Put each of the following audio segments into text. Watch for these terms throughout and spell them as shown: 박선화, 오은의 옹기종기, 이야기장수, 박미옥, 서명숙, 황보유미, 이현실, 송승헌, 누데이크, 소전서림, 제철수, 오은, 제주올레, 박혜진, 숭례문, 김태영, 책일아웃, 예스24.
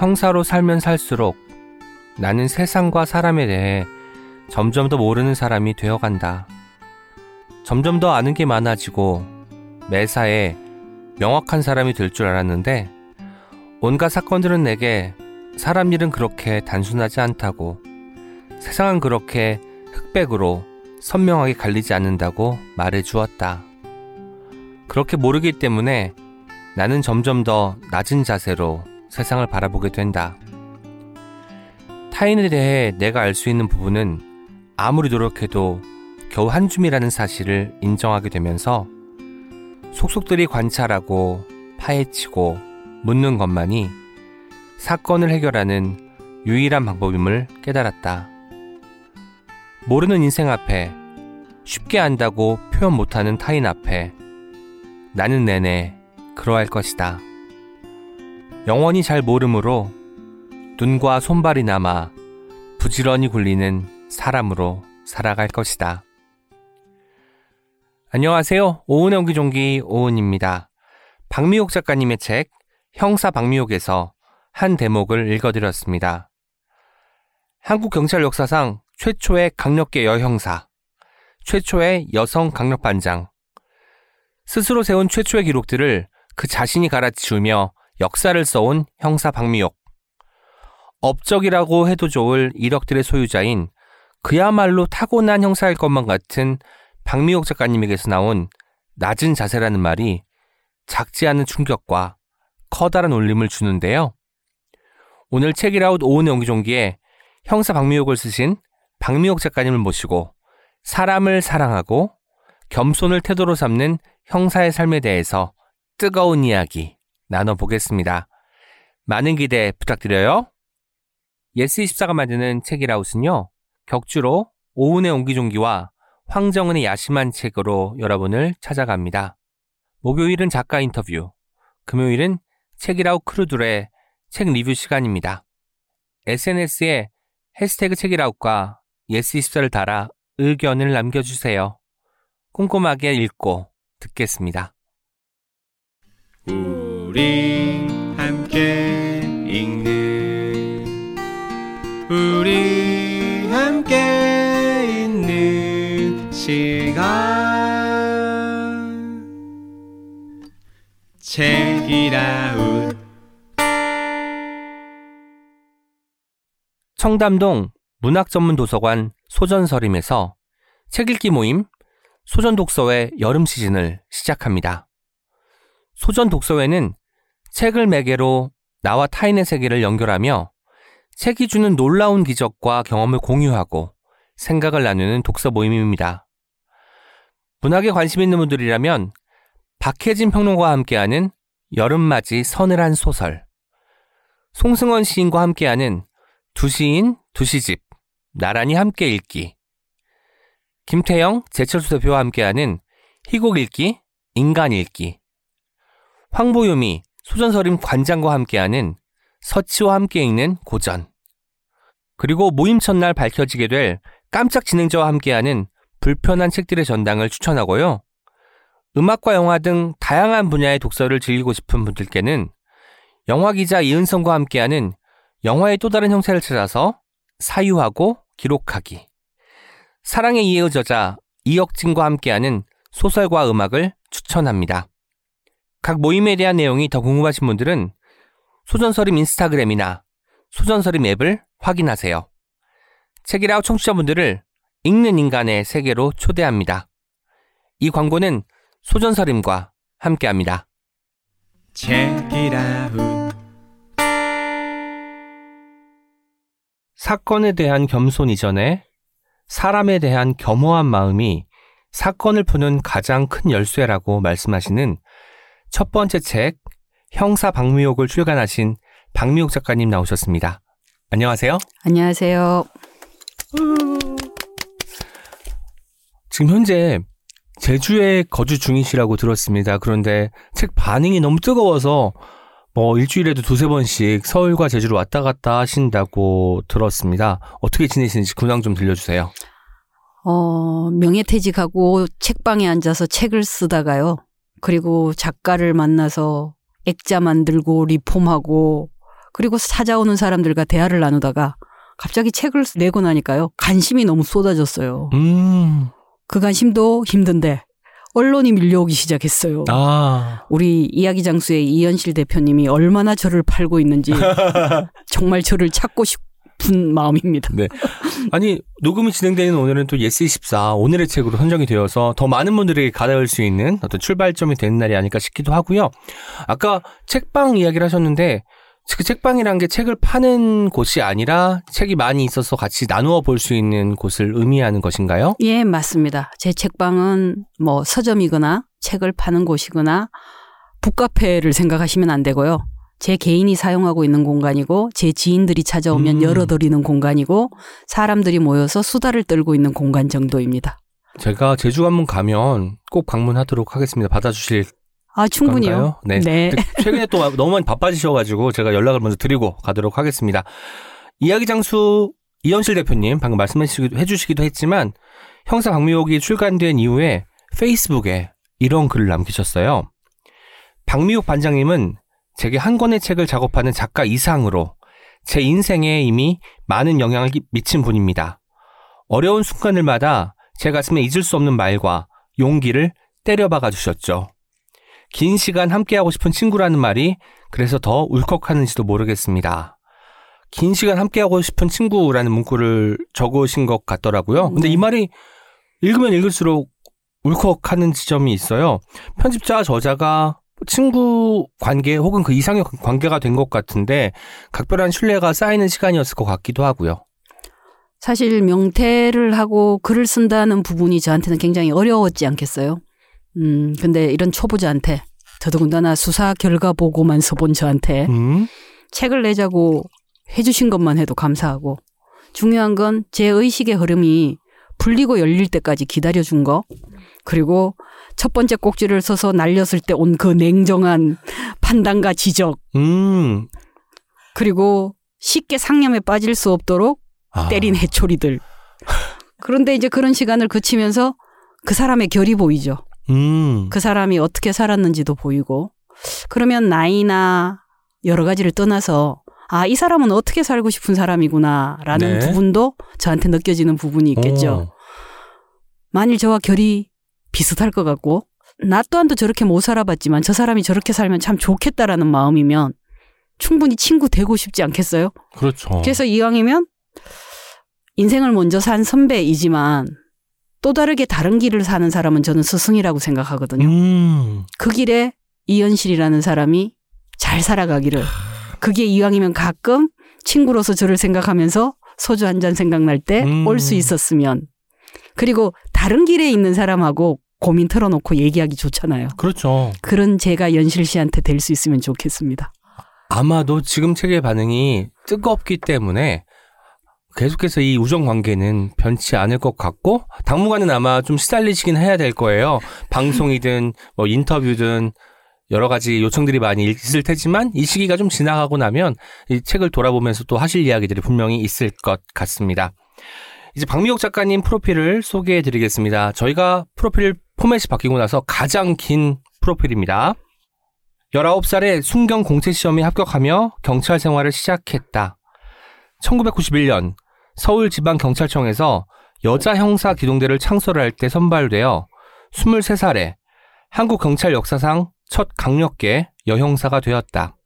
형사로 살면 살수록 나는 세상과 사람에 대해 점점 더 모르는 사람이 되어간다. 점점 더 아는 게 많아지고 매사에 명확한 사람이 될 줄 알았는데 온갖 사건들은 내게 사람 일은 그렇게 단순하지 않다고, 세상은 그렇게 흑백으로 선명하게 갈리지 않는다고 말해주었다. 그렇게 모르기 때문에 나는 점점 더 낮은 자세로 세상을 바라보게 된다. 타인에 대해 내가 알 수 있는 부분은 아무리 노력해도 겨우 한 줌이라는 사실을 인정하게 되면서 속속들이 관찰하고 파헤치고 묻는 것만이 사건을 해결하는 유일한 방법임을 깨달았다. 모르는 인생 앞에, 쉽게 안다고 표현 못하는 타인 앞에 나는 내내 그러할 것이다. 영원히 잘 모름으로 눈과 손발이 남아 부지런히 굴리는 사람으로 살아갈 것이다. 안녕하세요. 오은의 옹기종기 오은입니다. 박미옥 작가님의 책 형사 박미옥에서 한 대목을 읽어드렸습니다. 한국 경찰 역사상 최초의 강력계 여형사, 최초의 여성 강력반장, 스스로 세운 최초의 기록들을 그 자신이 갈아치우며 역사를 써온 형사 박미옥. 업적이라고 해도 좋을 이력들의 소유자인 그야말로 타고난 형사일 것만 같은 박미옥 작가님에게서 나온 낮은 자세라는 말이 작지 않은 충격과 커다란 울림을 주는데요. 오늘 책일아웃 오은의 옹기종기에 형사 박미옥을 쓰신 박미옥 작가님을 모시고 사람을 사랑하고 겸손을 태도로 삼는 형사의 삶에 대해서 뜨거운 이야기 나눠보겠습니다. 많은 기대 부탁드려요. 예스24가 만드는 책일아웃은요, 격주로 오은의 옹기종기와 황정은의 야심한 책으로 여러분을 찾아갑니다. 목요일은 작가 인터뷰, 금요일은 책일아웃 크루들의 책 리뷰 시간입니다. SNS에 해시태그 책일아웃과 예스24를 달아 의견을 남겨주세요. 꼼꼼하게 읽고 듣겠습니다. 우리 함께 읽는, 우리 함께 있는 시간, 책일아웃. 청담동 문학전문도서관 소전서림에서 책 읽기 모임 소전독서회 여름 시즌을 시작합니다. 소전독서회는 책을 매개로 나와 타인의 세계를 연결하며 책이 주는 놀라운 기적과 경험을 공유하고 생각을 나누는 독서 모임입니다. 문학에 관심 있는 분들이라면 박혜진 평론가와 함께하는 여름맞이 서늘한 소설, 송승헌 시인과 함께하는 두 시인 두 시집 나란히 함께 읽기, 김태영, 제철수 대표와 함께하는 희곡 읽기, 인간 읽기, 황보유미, 소전서림 관장과 함께하는 서치와 함께 읽는 고전, 그리고 모임 첫날 밝혀지게 될 깜짝 진행자와 함께하는 불편한 책들의 전당을 추천하고요. 음악과 영화 등 다양한 분야의 독서를 즐기고 싶은 분들께는 영화기자 이은성과 함께하는 영화의 또 다른 형태를 찾아서 사유하고 기록하기, 사랑의 이해의 저자 이혁진과 함께하는 소설과 음악을 추천합니다. 각 모임에 대한 내용이 더 궁금하신 분들은 소전서림 인스타그램이나 소전서림 앱을 확인하세요. 책일아웃 청취자분들을 읽는 인간의 세계로 초대합니다. 이 광고는 소전서림과 함께합니다. 책일아웃. 사건에 대한 겸손 이전에 사람에 대한 겸허한 마음이 사건을 푸는 가장 큰 열쇠라고 말씀하시는 첫 번째 책 형사 박미옥을 출간하신 박미옥 작가님 나오셨습니다. 안녕하세요. 안녕하세요. 지금 현재 제주에 거주 중이시라고 들었습니다. 그런데 책 반응이 너무 뜨거워서 일주일에도 두세 번씩 서울과 제주로 왔다 갔다 하신다고 들었습니다. 어떻게 지내시는지 근황 좀 들려주세요. 명예퇴직하고 책방에 앉아서 책을 쓰다가요. 그리고 작가를 만나서 액자 만들고 리폼하고 그리고 찾아오는 사람들과 대화를 나누다가 갑자기 책을 내고 나니까요. 관심이 너무 쏟아졌어요. 그 관심도 힘든데 언론이 밀려오기 시작했어요. 우리 이야기장수의 이현실 대표님이 얼마나 저를 팔고 있는지 정말 저를 찾고 싶은 마음입니다. 네. 아니 녹음이 진행되는 오늘은 또 예스24 오늘의 책으로 선정이 되어서 더 많은 분들에게 가닿을 수 있는 어떤 출발점이 되는 날이 아닐까 싶기도 하고요. 아까 책방 이야기를 하셨는데 그 책방이란 게 책을 파는 곳이 아니라 책이 많이 있어서 같이 나누어 볼 수 있는 곳을 의미하는 것인가요? 예, 맞습니다. 제 책방은 뭐 서점이거나 책을 파는 곳이거나 북카페를 생각하시면 안 되고요. 제 개인이 사용하고 있는 공간이고 제 지인들이 찾아오면 열어드리는 공간이고 사람들이 모여서 수다를 떨고 있는 공간 정도입니다. 제가 제주 한번 가면 꼭 방문하도록 하겠습니다. 받아주실 충분히요. 네. 네. 최근에 또 너무 많이 바빠지셔가지고 제가 연락을 먼저 드리고 가도록 하겠습니다. 이야기장수 이현실 대표님 방금 말씀해주시기도 했지만 형사 박미옥이 출간된 이후에 페이스북에 이런 글을 남기셨어요. 박미옥 반장님은 제게 한 권의 책을 작업하는 작가 이상으로 제 인생에 이미 많은 영향을 미친 분입니다. 어려운 순간들마다 제 가슴에 잊을 수 없는 말과 용기를 때려박아 주셨죠. 긴 시간 함께하고 싶은 친구라는 말이 그래서 더 울컥하는지도 모르겠습니다. 긴 시간 함께하고 싶은 친구라는 문구를 적으신 것 같더라고요. 근데 이 말이 읽으면 읽을수록 울컥하는 지점이 있어요. 편집자, 저자가 친구 관계 혹은 그 이상의 관계가 된 것 같은데 각별한 신뢰가 쌓이는 시간이었을 것 같기도 하고요. 사실 명퇴를 하고 글을 쓴다는 부분이 저한테는 굉장히 어려웠지 않겠어요? 근데 이런 초보자한테, 더더군다나 수사 결과 보고만 써본 저한테 책을 내자고 해주신 것만 해도 감사하고, 중요한 건 제 의식의 흐름이 풀리고 열릴 때까지 기다려준 거, 그리고 첫 번째 꼭지를 써서 날렸을 때 온 그 냉정한 판단과 지적, 그리고 쉽게 상념에 빠질 수 없도록 때린 해초리들. 그런데 이제 그런 시간을 거치면서 그 사람의 결이 보이죠. 그 사람이 어떻게 살았는지도 보이고, 그러면 나이나 여러 가지를 떠나서 이 사람은 어떻게 살고 싶은 사람이구나라는 부분도 저한테 느껴지는 부분이 있겠죠. 만일 저와 결이 비슷할 것 같고 나 또한도 저렇게 못 살아봤지만 저 사람이 저렇게 살면 참 좋겠다라는 마음이면 충분히 친구 되고 싶지 않겠어요? 그렇죠. 그래서 이왕이면 인생을 먼저 산 선배이지만 또 다르게 다른 길을 사는 사람은 저는 스승이라고 생각하거든요. 그 길에 이현실이라는 사람이 잘 살아가기를. 그게 이왕이면 가끔 친구로서 저를 생각하면서 소주 한 잔 생각날 때 올 수 있었으면. 그리고 다른 길에 있는 사람하고 고민 털어놓고 얘기하기 좋잖아요. 그렇죠. 그런 제가 연실 씨한테 될 수 있으면 좋겠습니다. 아마도 지금 책의 반응이 뜨겁기 때문에 계속해서 이 우정관계는 변치 않을 것 같고 당분간은 아마 좀 시달리시긴 해야 될 거예요. 방송이든 뭐 인터뷰든 여러 가지 요청들이 많이 있을 테지만 이 시기가 좀 지나가고 나면 이 책을 돌아보면서 또 하실 이야기들이 분명히 있을 것 같습니다. 이제 박미옥 작가님 프로필을 소개해드리겠습니다. 저희가 프로필 포맷이 바뀌고 나서 가장 긴 프로필입니다. 19살에 순경 공채시험에 합격하며 경찰 생활을 시작했다. 1991년 서울지방경찰청에서 여자 형사 기동대를 창설할 때 선발되어 23살에 한국경찰 역사상 첫 강력계 여형사가 되었다.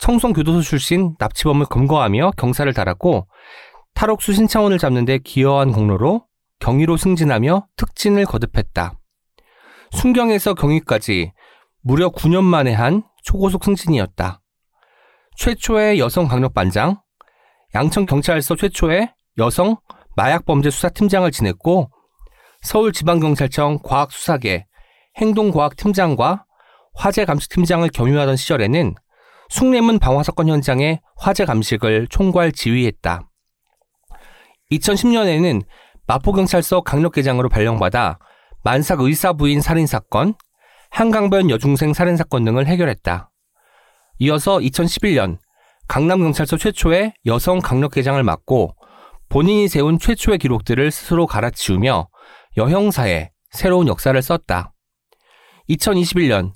청송교도소 출신 납치범을 검거하며 경사를 달았고 탈옥수 신창원을 잡는 데 기여한 공로로 경위로 승진하며 특진을 거듭했다. 순경에서 경위까지 무려 9년 만에 한 초고속 승진이었다. 최초의 여성 강력반장, 양천경찰서 최초의 여성 마약범죄수사팀장을 지냈고 서울지방경찰청 과학수사계 행동과학팀장과 화재감식팀장을 겸유하던 시절에는 숭례문 방화사건 현장의 화재감식을 총괄 지휘했다. 2010년에는 마포경찰서 강력계장으로 발령받아 만삭 의사부인 살인사건, 한강변 여중생 살인사건 등을 해결했다. 이어서 2011년 강남경찰서 최초의 여성 강력계장을 맡고 본인이 세운 최초의 기록들을 스스로 갈아치우며 여형사의 새로운 역사를 썼다. 2021년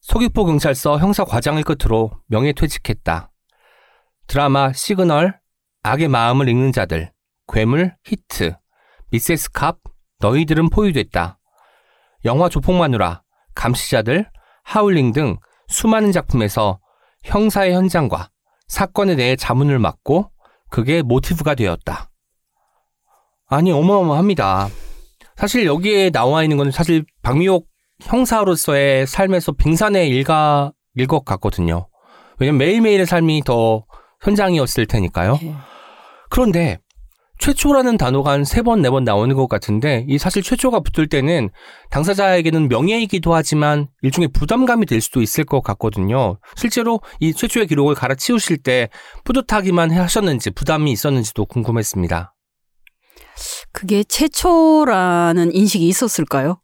서귀포경찰서 형사과장을 끝으로 명예퇴직했다. 드라마 시그널, 악의 마음을 읽는 자들, 괴물, 히트, 미세스 캅, 너희들은 포위됐다, 영화 조폭마누라, 감시자들, 하울링 등 수많은 작품에서 형사의 현장과 사건에 대해 자문을 맡고 그게 모티브가 되었다. 아니, 어마어마합니다. 사실 여기에 나와 있는 건 사실 박미옥 형사로서의 삶에서 빙산의 일가일 것 같거든요. 왜냐면 매일매일의 삶이 더 현장이었을 테니까요. 그런데 최초라는 단어가 한 3번, 4번 나오는 것 같은데, 이 사실 최초가 붙을 때는 당사자에게는 명예이기도 하지만 일종의 부담감이 될 수도 있을 것 같거든요. 실제로 이 최초의 기록을 갈아치우실 때 뿌듯하기만 하셨는지 부담이 있었는지도 궁금했습니다. 그게 최초라는 인식이 있었을까요?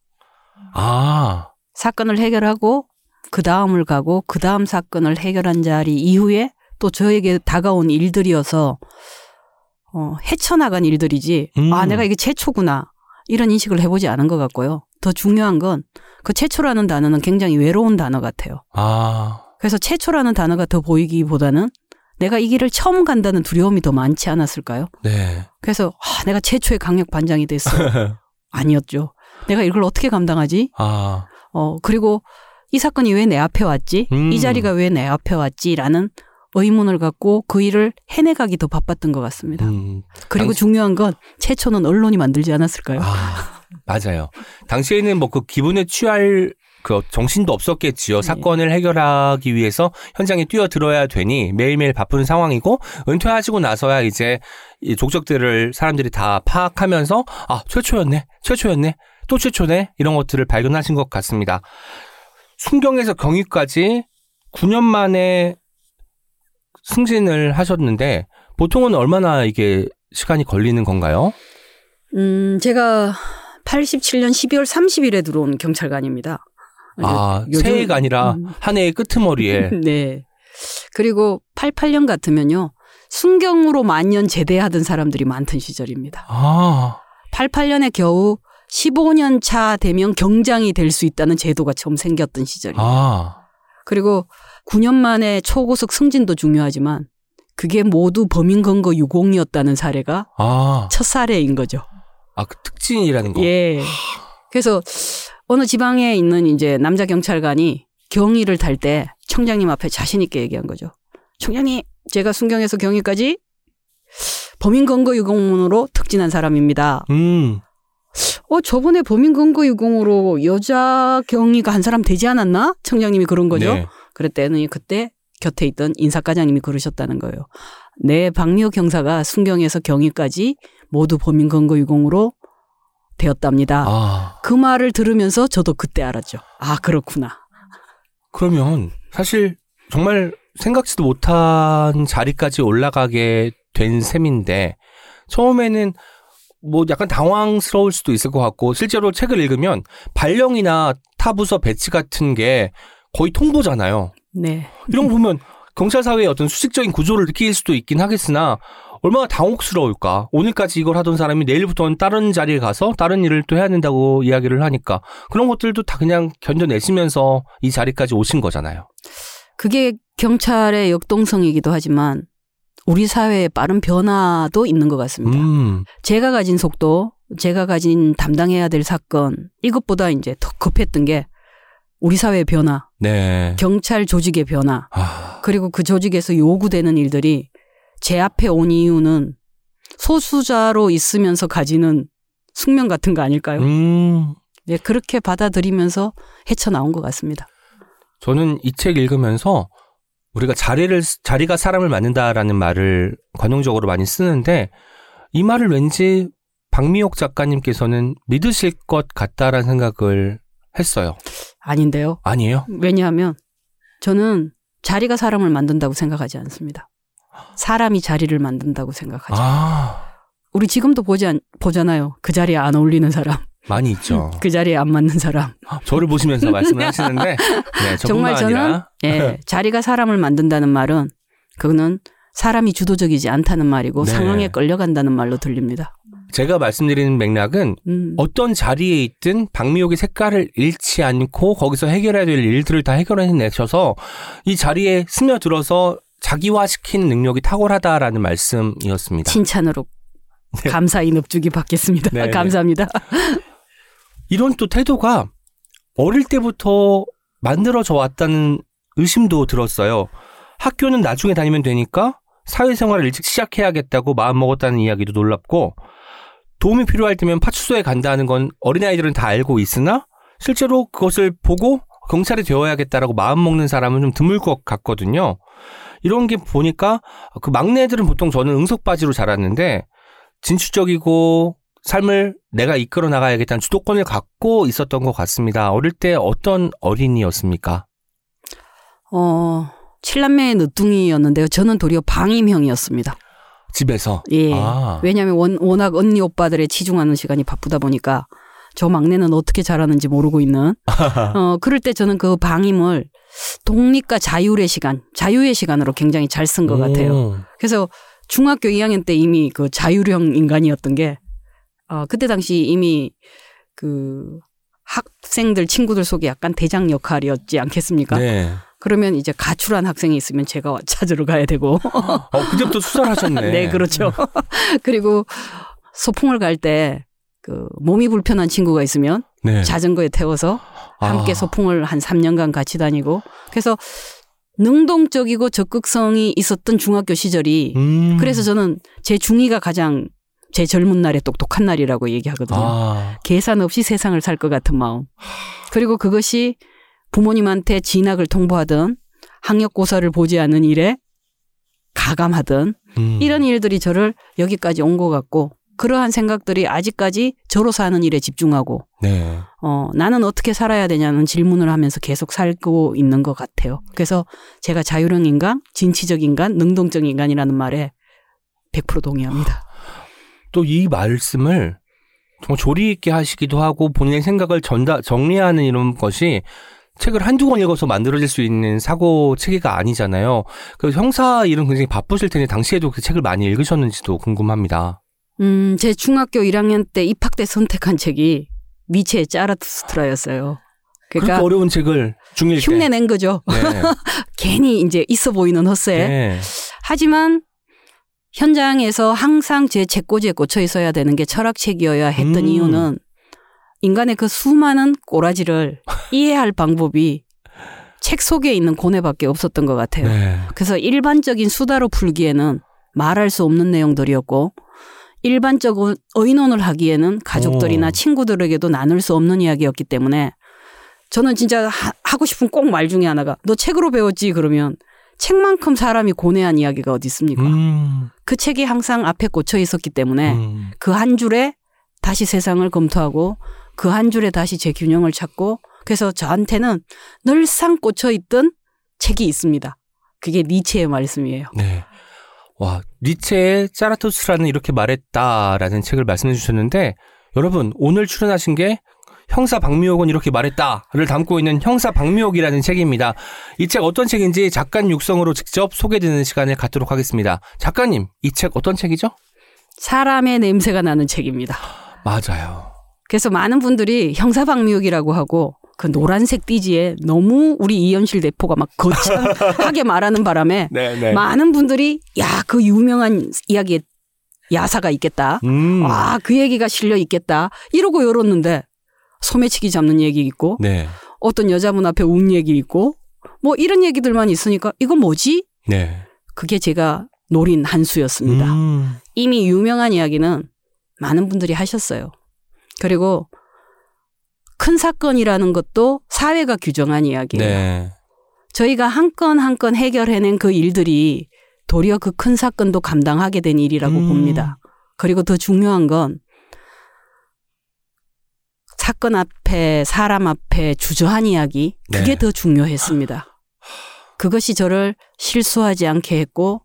아. 사건을 해결하고 그 다음을 가고 그 다음 사건을 해결한 자리 이후에 또 저에게 다가온 일들이어서 헤쳐나간 일들이지 아, 내가 이게 최초구나 이런 인식을 해보지 않은 것 같고요. 더 중요한 건 그 최초라는 단어는 굉장히 외로운 단어 같아요. 아. 그래서 최초라는 단어가 더 보이기보다는 내가 이 길을 처음 간다는 두려움이 더 많지 않았을까요? 네. 그래서 아, 내가 최초의 강력 반장이 됐어. 아니었죠. 내가 이걸 어떻게 감당하지? 아. 그리고 이 사건이 왜 내 앞에 왔지? 이 자리가 왜 내 앞에 왔지? 라는 의문을 갖고 그 일을 해내가기 더 바빴던 것 같습니다. 그리고 중요한 건 최초는 언론이 만들지 않았을까요? 아, 맞아요. 당시에는 뭐 그 기분에 취할 그 정신도 없었겠지요. 네. 사건을 해결하기 위해서 현장에 뛰어들어야 되니 매일매일 바쁜 상황이고, 은퇴하시고 나서야 이제 이 족적들을 사람들이 다 파악하면서 아, 최초였네, 또 최초네, 이런 것들을 발견하신 것 같습니다. 순경에서 경위까지 9년 만에 승진을 하셨는데 보통은 얼마나 이게 시간이 걸리는 건가요? 제가 87년 12월 30일에 들어온 경찰관입니다. 아, 새해가 아니라 한 해의 끄트머리에. 네. 그리고 88년 같으면요, 순경으로 만년 제대하던 사람들이 많던 시절입니다. 아. 88년에 겨우 15년 차 되면 경장이 될 수 있다는 제도가 처음 생겼던 시절입니다. 아. 그리고 9년 만에 초고속 승진도 중요하지만 그게 모두 범인건거 유공이었다는 사례가 아. 첫 사례인 거죠. 아, 그 특징이라는 거. 예. 그래서 어느 지방에 있는 이제 남자 경찰관이 경위를 탈 때 청장님 앞에 자신 있게 얘기한 거죠. 청장님, 제가 순경에서 경위까지 범인건거 유공으로 특진한 사람입니다. 저번에 범인건거유공으로 여자 경위가 한 사람 되지 않았나? 청장님이 그런 거죠. 네. 그랬더니 그때 곁에 있던 인사과장님이 그러셨다는 거예요. 네, 박미옥 형사가 순경에서 경위까지 모두 범인건거유공으로 되었답니다. 아. 그 말을 들으면서 저도 그때 알았죠. 아, 그렇구나. 그러면 사실 정말 생각지도 못한 자리까지 올라가게 된 셈인데, 처음에는 뭐 약간 당황스러울 수도 있을 것 같고, 실제로 책을 읽으면 발령이나 타부서 배치 같은 게 거의 통보잖아요. 네. 이런 거 보면 경찰 사회의 어떤 수직적인 구조를 느낄 수도 있긴 하겠으나 얼마나 당혹스러울까. 오늘까지 이걸 하던 사람이 내일부터는 다른 자리에 가서 다른 일을 또 해야 된다고 이야기를 하니까, 그런 것들도 다 그냥 견뎌내시면서 이 자리까지 오신 거잖아요. 그게 경찰의 역동성이기도 하지만 우리 사회의 빠른 변화도 있는 것 같습니다. 제가 가진 속도, 제가 가진 담당해야 될 사건, 이것보다 이제 더 급했던 게 우리 사회의 변화, 네. 경찰 조직의 변화, 아. 그리고 그 조직에서 요구되는 일들이 제 앞에 온 이유는 소수자로 있으면서 가지는 숙명 같은 거 아닐까요? 네, 그렇게 받아들이면서 헤쳐나온 것 같습니다. 저는 이 책 읽으면서 우리가 자리가 사람을 만든다라는 말을 관용적으로 많이 쓰는데, 이 말을 왠지 박미옥 작가님께서는 믿으실 것 같다라는 생각을 했어요. 아닌데요. 아니에요? 왜냐하면 저는 자리가 사람을 만든다고 생각하지 않습니다. 사람이 자리를 만든다고 생각하죠. 아. 우리 지금도 보잖아요. 그 자리에 안 어울리는 사람. 많이 있죠. 그 자리에 안 맞는 사람. 저를 보시면서 말씀을 하시는데 네, 정말 저는 네, 자리가 사람을 만든다는 말은 그거는 사람이 주도적이지 않다는 말이고 네. 상황에 끌려간다는 말로 들립니다. 제가 말씀드리는 맥락은 어떤 자리에 있든 박미옥의 색깔을 잃지 않고 거기서 해결해야 될 일들을 다 해결해내셔서 이 자리에 스며들어서 자기화시키는 능력이 탁월하다라는 말씀이었습니다. 칭찬으로 네. 감사인 읍주기 받겠습니다. 네. 감사합니다. 이런 또 태도가 어릴 때부터 만들어져 왔다는 의심도 들었어요. 학교는 나중에 다니면 되니까 사회생활을 일찍 시작해야겠다고 마음먹었다는 이야기도 놀랍고, 도움이 필요할 때면 파출소에 간다는 건 어린아이들은 다 알고 있으나 실제로 그것을 보고 경찰이 되어야겠다라고 마음먹는 사람은 좀 드물 것 같거든요. 이런 게 보니까 그 막내들은 보통 저는 응석바지로 자랐는데 진취적이고 삶을 내가 이끌어 나가야겠다는 주도권을 갖고 있었던 것 같습니다. 어릴 때 어떤 어린이였습니까? 7남매의 늦둥이였는데요. 저는 도리어 방임형이었습니다. 집에서? 예. 아. 왜냐하면 워낙 언니 오빠들의 치중하는 시간이 바쁘다 보니까 저 막내는 어떻게 자라는지 모르고 있는. 그럴 때 저는 그 방임을 독립과 자유의 시간으로 굉장히 잘 쓴 것 같아요. 그래서 중학교 2학년 때 이미 그 자율형 인간이었던 게, 그때 당시 이미 그 학생들, 친구들 속에 약간 대장 역할이었지 않겠습니까? 네. 그러면 이제 가출한 학생이 있으면 제가 찾으러 가야 되고. 그때부터 수사를 하셨네. 네, 그렇죠. 그리고 소풍을 갈 때 그 몸이 불편한 친구가 있으면 네. 자전거에 태워서 함께 소풍을 한 3년간 같이 다니고. 그래서 능동적이고 적극성이 있었던 중학교 시절이 그래서 저는 제 중2가 가장 제 젊은 날의 똑똑한 날이라고 얘기하거든요. 계산 없이 세상을 살 것 같은 마음. 그리고 그것이 부모님한테 진학을 통보하든 학력고사를 보지 않은 일에 가감하든 이런 일들이 저를 여기까지 온 것 같고, 그러한 생각들이 아직까지 저로 사는 일에 집중하고 네. 나는 어떻게 살아야 되냐는 질문을 하면서 계속 살고 있는 것 같아요. 그래서 제가 자율형 인간, 진취적 인간, 능동적 인간이라는 말에 100% 동의합니다. 또 이 말씀을 정말 조리 있게 하시기도 하고 본인의 생각을 정리하는 이런 것이 책을 한두 권 읽어서 만들어질 수 있는 사고 체계가 아니잖아요. 그래서 형사 일은 굉장히 바쁘실 텐데 당시에도 그 책을 많이 읽으셨는지도 궁금합니다. 제 중학교 1학년 때 입학 때 선택한 책이 미체의 짜라투스트라였어요. 그러니까 그렇게 어려운 책을 중1 때. 흉내낸 거죠. 네. 괜히 이제 있어 보이는 헛세. 네. 하지만 현장에서 항상 제 책꽂이에 꽂혀 있어야 되는 게 철학책이어야 했던 이유는 인간의 그 수많은 꼬라지를 이해할 방법이 책 속에 있는 고뇌밖에 없었던 것 같아요. 네. 그래서 일반적인 수다로 풀기에는 말할 수 없는 내용들이었고, 일반적인 의논을 하기에는 가족들이나 친구들에게도 나눌 수 없는 이야기였기 때문에 저는 진짜 하고 싶은 꼭 말 중에 하나가 너 책으로 배웠지 그러면 책만큼 사람이 고뇌한 이야기가 어디 있습니까? 그 책이 항상 앞에 꽂혀 있었기 때문에 그 한 줄에 다시 세상을 검토하고 그 한 줄에 다시 제 균형을 찾고, 그래서 저한테는 늘상 꽂혀 있던 책이 있습니다. 그게 니체의 말씀이에요. 네. 와, 니체의 짜라투스트라는 이렇게 말했다라는 책을 말씀해 주셨는데, 여러분 오늘 출연하신 게 형사 박미옥은 이렇게 말했다를 담고 있는 형사 박미옥이라는 책입니다. 이 책 어떤 책인지 작가님 육성으로 직접 소개되는 시간을 갖도록 하겠습니다. 작가님, 이 책 어떤 책이죠? 사람의 냄새가 나는 책입니다. 맞아요. 그래서 많은 분들이 형사 박미옥이라고 하고 그 노란색 띠지에 너무 우리 이현실 대포가 막 거창하게 말하는 바람에 네네. 많은 분들이 야, 그 유명한 이야기에 야사가 있겠다. 아, 그 얘기가 실려 있겠다. 이러고 열었는데 소매치기 잡는 얘기 있고 네. 어떤 여자분 앞에 운 얘기 있고 뭐 이런 얘기들만 있으니까 이거 뭐지? 네. 그게 제가 노린 한 수였습니다. 이미 유명한 이야기는 많은 분들이 하셨어요. 그리고 큰 사건이라는 것도 사회가 규정한 이야기예요. 네. 저희가 한 건 한 건 해결해낸 그 일들이 도리어 그 큰 사건도 감당하게 된 일이라고 봅니다. 그리고 더 중요한 건 사건 앞에 사람 앞에 주저한 이야기, 그게 네. 더 중요했습니다. 그것이 저를 실수하지 않게 했고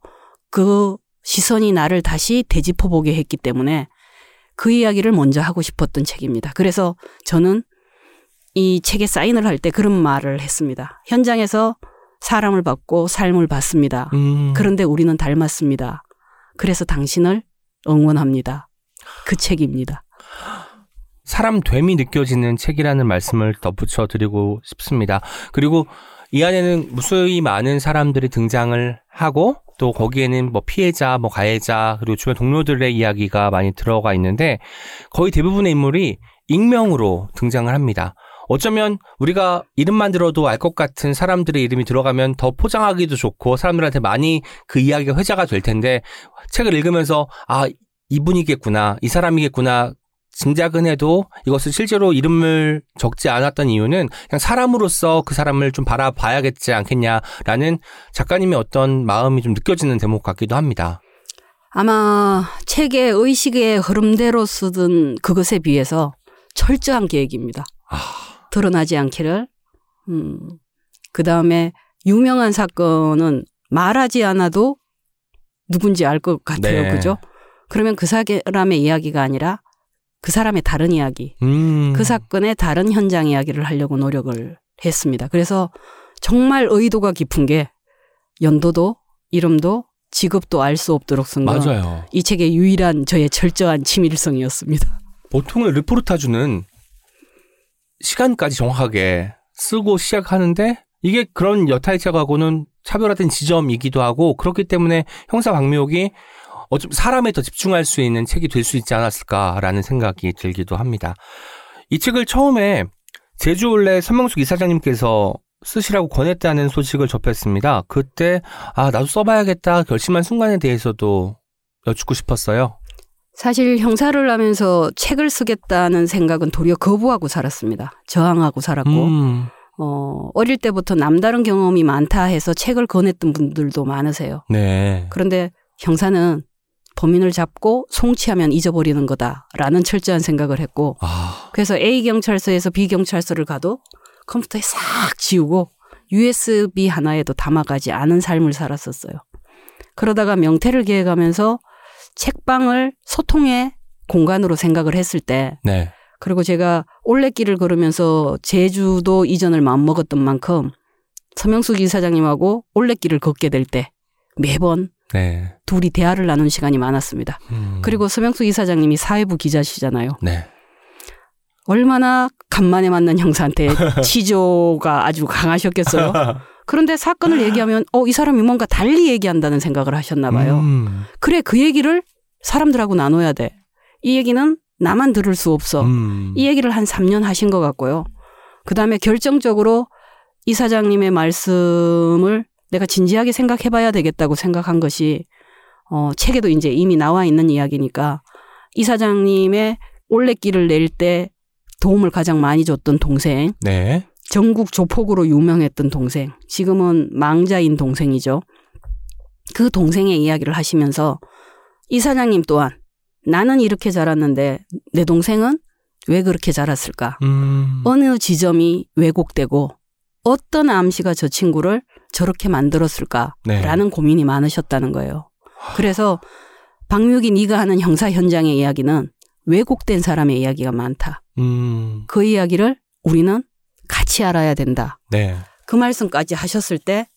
그 시선이 나를 다시 되짚어보게 했기 때문에 그 이야기를 먼저 하고 싶었던 책입니다. 그래서 저는 이 책에 사인을 할 때 그런 말을 했습니다. 현장에서 사람을 봤고 삶을 봤습니다. 그런데 우리는 닮았습니다. 그래서 당신을 응원합니다. 그 책입니다. 사람됨이 느껴지는 책이라는 말씀을 덧붙여 드리고 싶습니다. 그리고 이 안에는 무수히 많은 사람들이 등장을 하고 또 거기에는 뭐 피해자, 뭐 가해자, 그리고 주변 동료들의 이야기가 많이 들어가 있는데 거의 대부분의 인물이 익명으로 등장을 합니다. 어쩌면 우리가 이름만 들어도 알 것 같은 사람들의 이름이 들어가면 더 포장하기도 좋고 사람들한테 많이 그 이야기가 회자가 될 텐데 책을 읽으면서 아, 이분이겠구나, 이 사람이겠구나 짐작은 해도 이것을 실제로 이름을 적지 않았던 이유는 그냥 사람으로서 그 사람을 좀 바라봐야겠지 않겠냐라는 작가님의 어떤 마음이 좀 느껴지는 대목 같기도 합니다. 아마 책의 의식의 흐름대로 쓰던 그것에 비해서 철저한 계획입니다. 드러나지 않기를. 그 다음에 유명한 사건은 말하지 않아도 누군지 알 것 같아요. 네. 그죠? 그러면 그 사람의 이야기가 아니라 그 사람의 다른 이야기, 그 사건의 다른 현장 이야기를 하려고 노력을 했습니다. 그래서 정말 의도가 깊은 게 연도도 이름도 직업도 알 수 없도록 쓴 건 이 책의 유일한 저의 철저한 치밀성이었습니다. 보통은 르포르타주는 시간까지 정확하게 쓰고 시작하는데 이게 그런 여타의 책하고는 차별화된 지점이기도 하고 그렇기 때문에 형사 박미옥이 어쩜 사람에 더 집중할 수 있는 책이 될 수 있지 않았을까라는 생각이 들기도 합니다. 이 책을 처음에 제주올레 선명숙 이사장님께서 쓰시라고 권했다는 소식을 접했습니다. 그때 아, 나도 써봐야겠다 결심한 순간에 대해서도 여쭙고 싶었어요. 사실 형사를 하면서 책을 쓰겠다는 생각은 도리어 거부하고 살았습니다. 저항하고 살았고 어릴 때부터 남다른 경험이 많다 해서 책을 권했던 분들도 많으세요. 네. 그런데 형사는 범인을 잡고 송치하면 잊어버리는 거다라는 철저한 생각을 했고 그래서 A경찰서에서 B경찰서를 가도 컴퓨터에 싹 지우고 USB 하나에도 담아가지 않은 삶을 살았었어요. 그러다가 명퇴를 계획하면서 책방을 소통의 공간으로 생각을 했을 때 네. 그리고 제가 올레길을 걸으면서 제주도 이전을 마음먹었던 만큼 서명숙 이사장님하고 올레길을 걷게 될 때 매번 네. 둘이 대화를 나눈 시간이 많았습니다. 그리고 서명숙 이사장님이 사회부 기자시잖아요. 네. 얼마나 간만에 만난 형사한테 치조가 아주 강하셨겠어요. 그런데 사건을 얘기하면 이 사람이 뭔가 달리 얘기한다는 생각을 하셨나 봐요. 그래, 그 얘기를 사람들하고 나눠야 돼. 이 얘기는 나만 들을 수 없어. 이 얘기를 한 3년 하신 것 같고요. 그다음에 결정적으로 이 사장님의 말씀을 내가 진지하게 생각해봐야 되겠다고 생각한 것이 책에도 이제 이미 나와 있는 이야기니까 이 사장님의 올레길을 낼 때 도움을 가장 많이 줬던 동생, 네. 전국 조폭으로 유명했던 동생, 지금은 망자인 동생이죠. 그 동생의 이야기를 하시면서 이 사장님 또한 나는 이렇게 자랐는데 내 동생은 왜 그렇게 자랐을까? 어느 지점이 왜곡되고 어떤 암시가 저 친구를 저렇게 만들었을까라는 네. 고민이 많으셨다는 거예요. 그래서 박미옥이 네가 하는 형사 현장의 이야기는 왜곡된 사람의 이야기가 많다. 그 이야기를 우리는 같이 알아야 된다. 네. 그 말씀까지 하셨을 때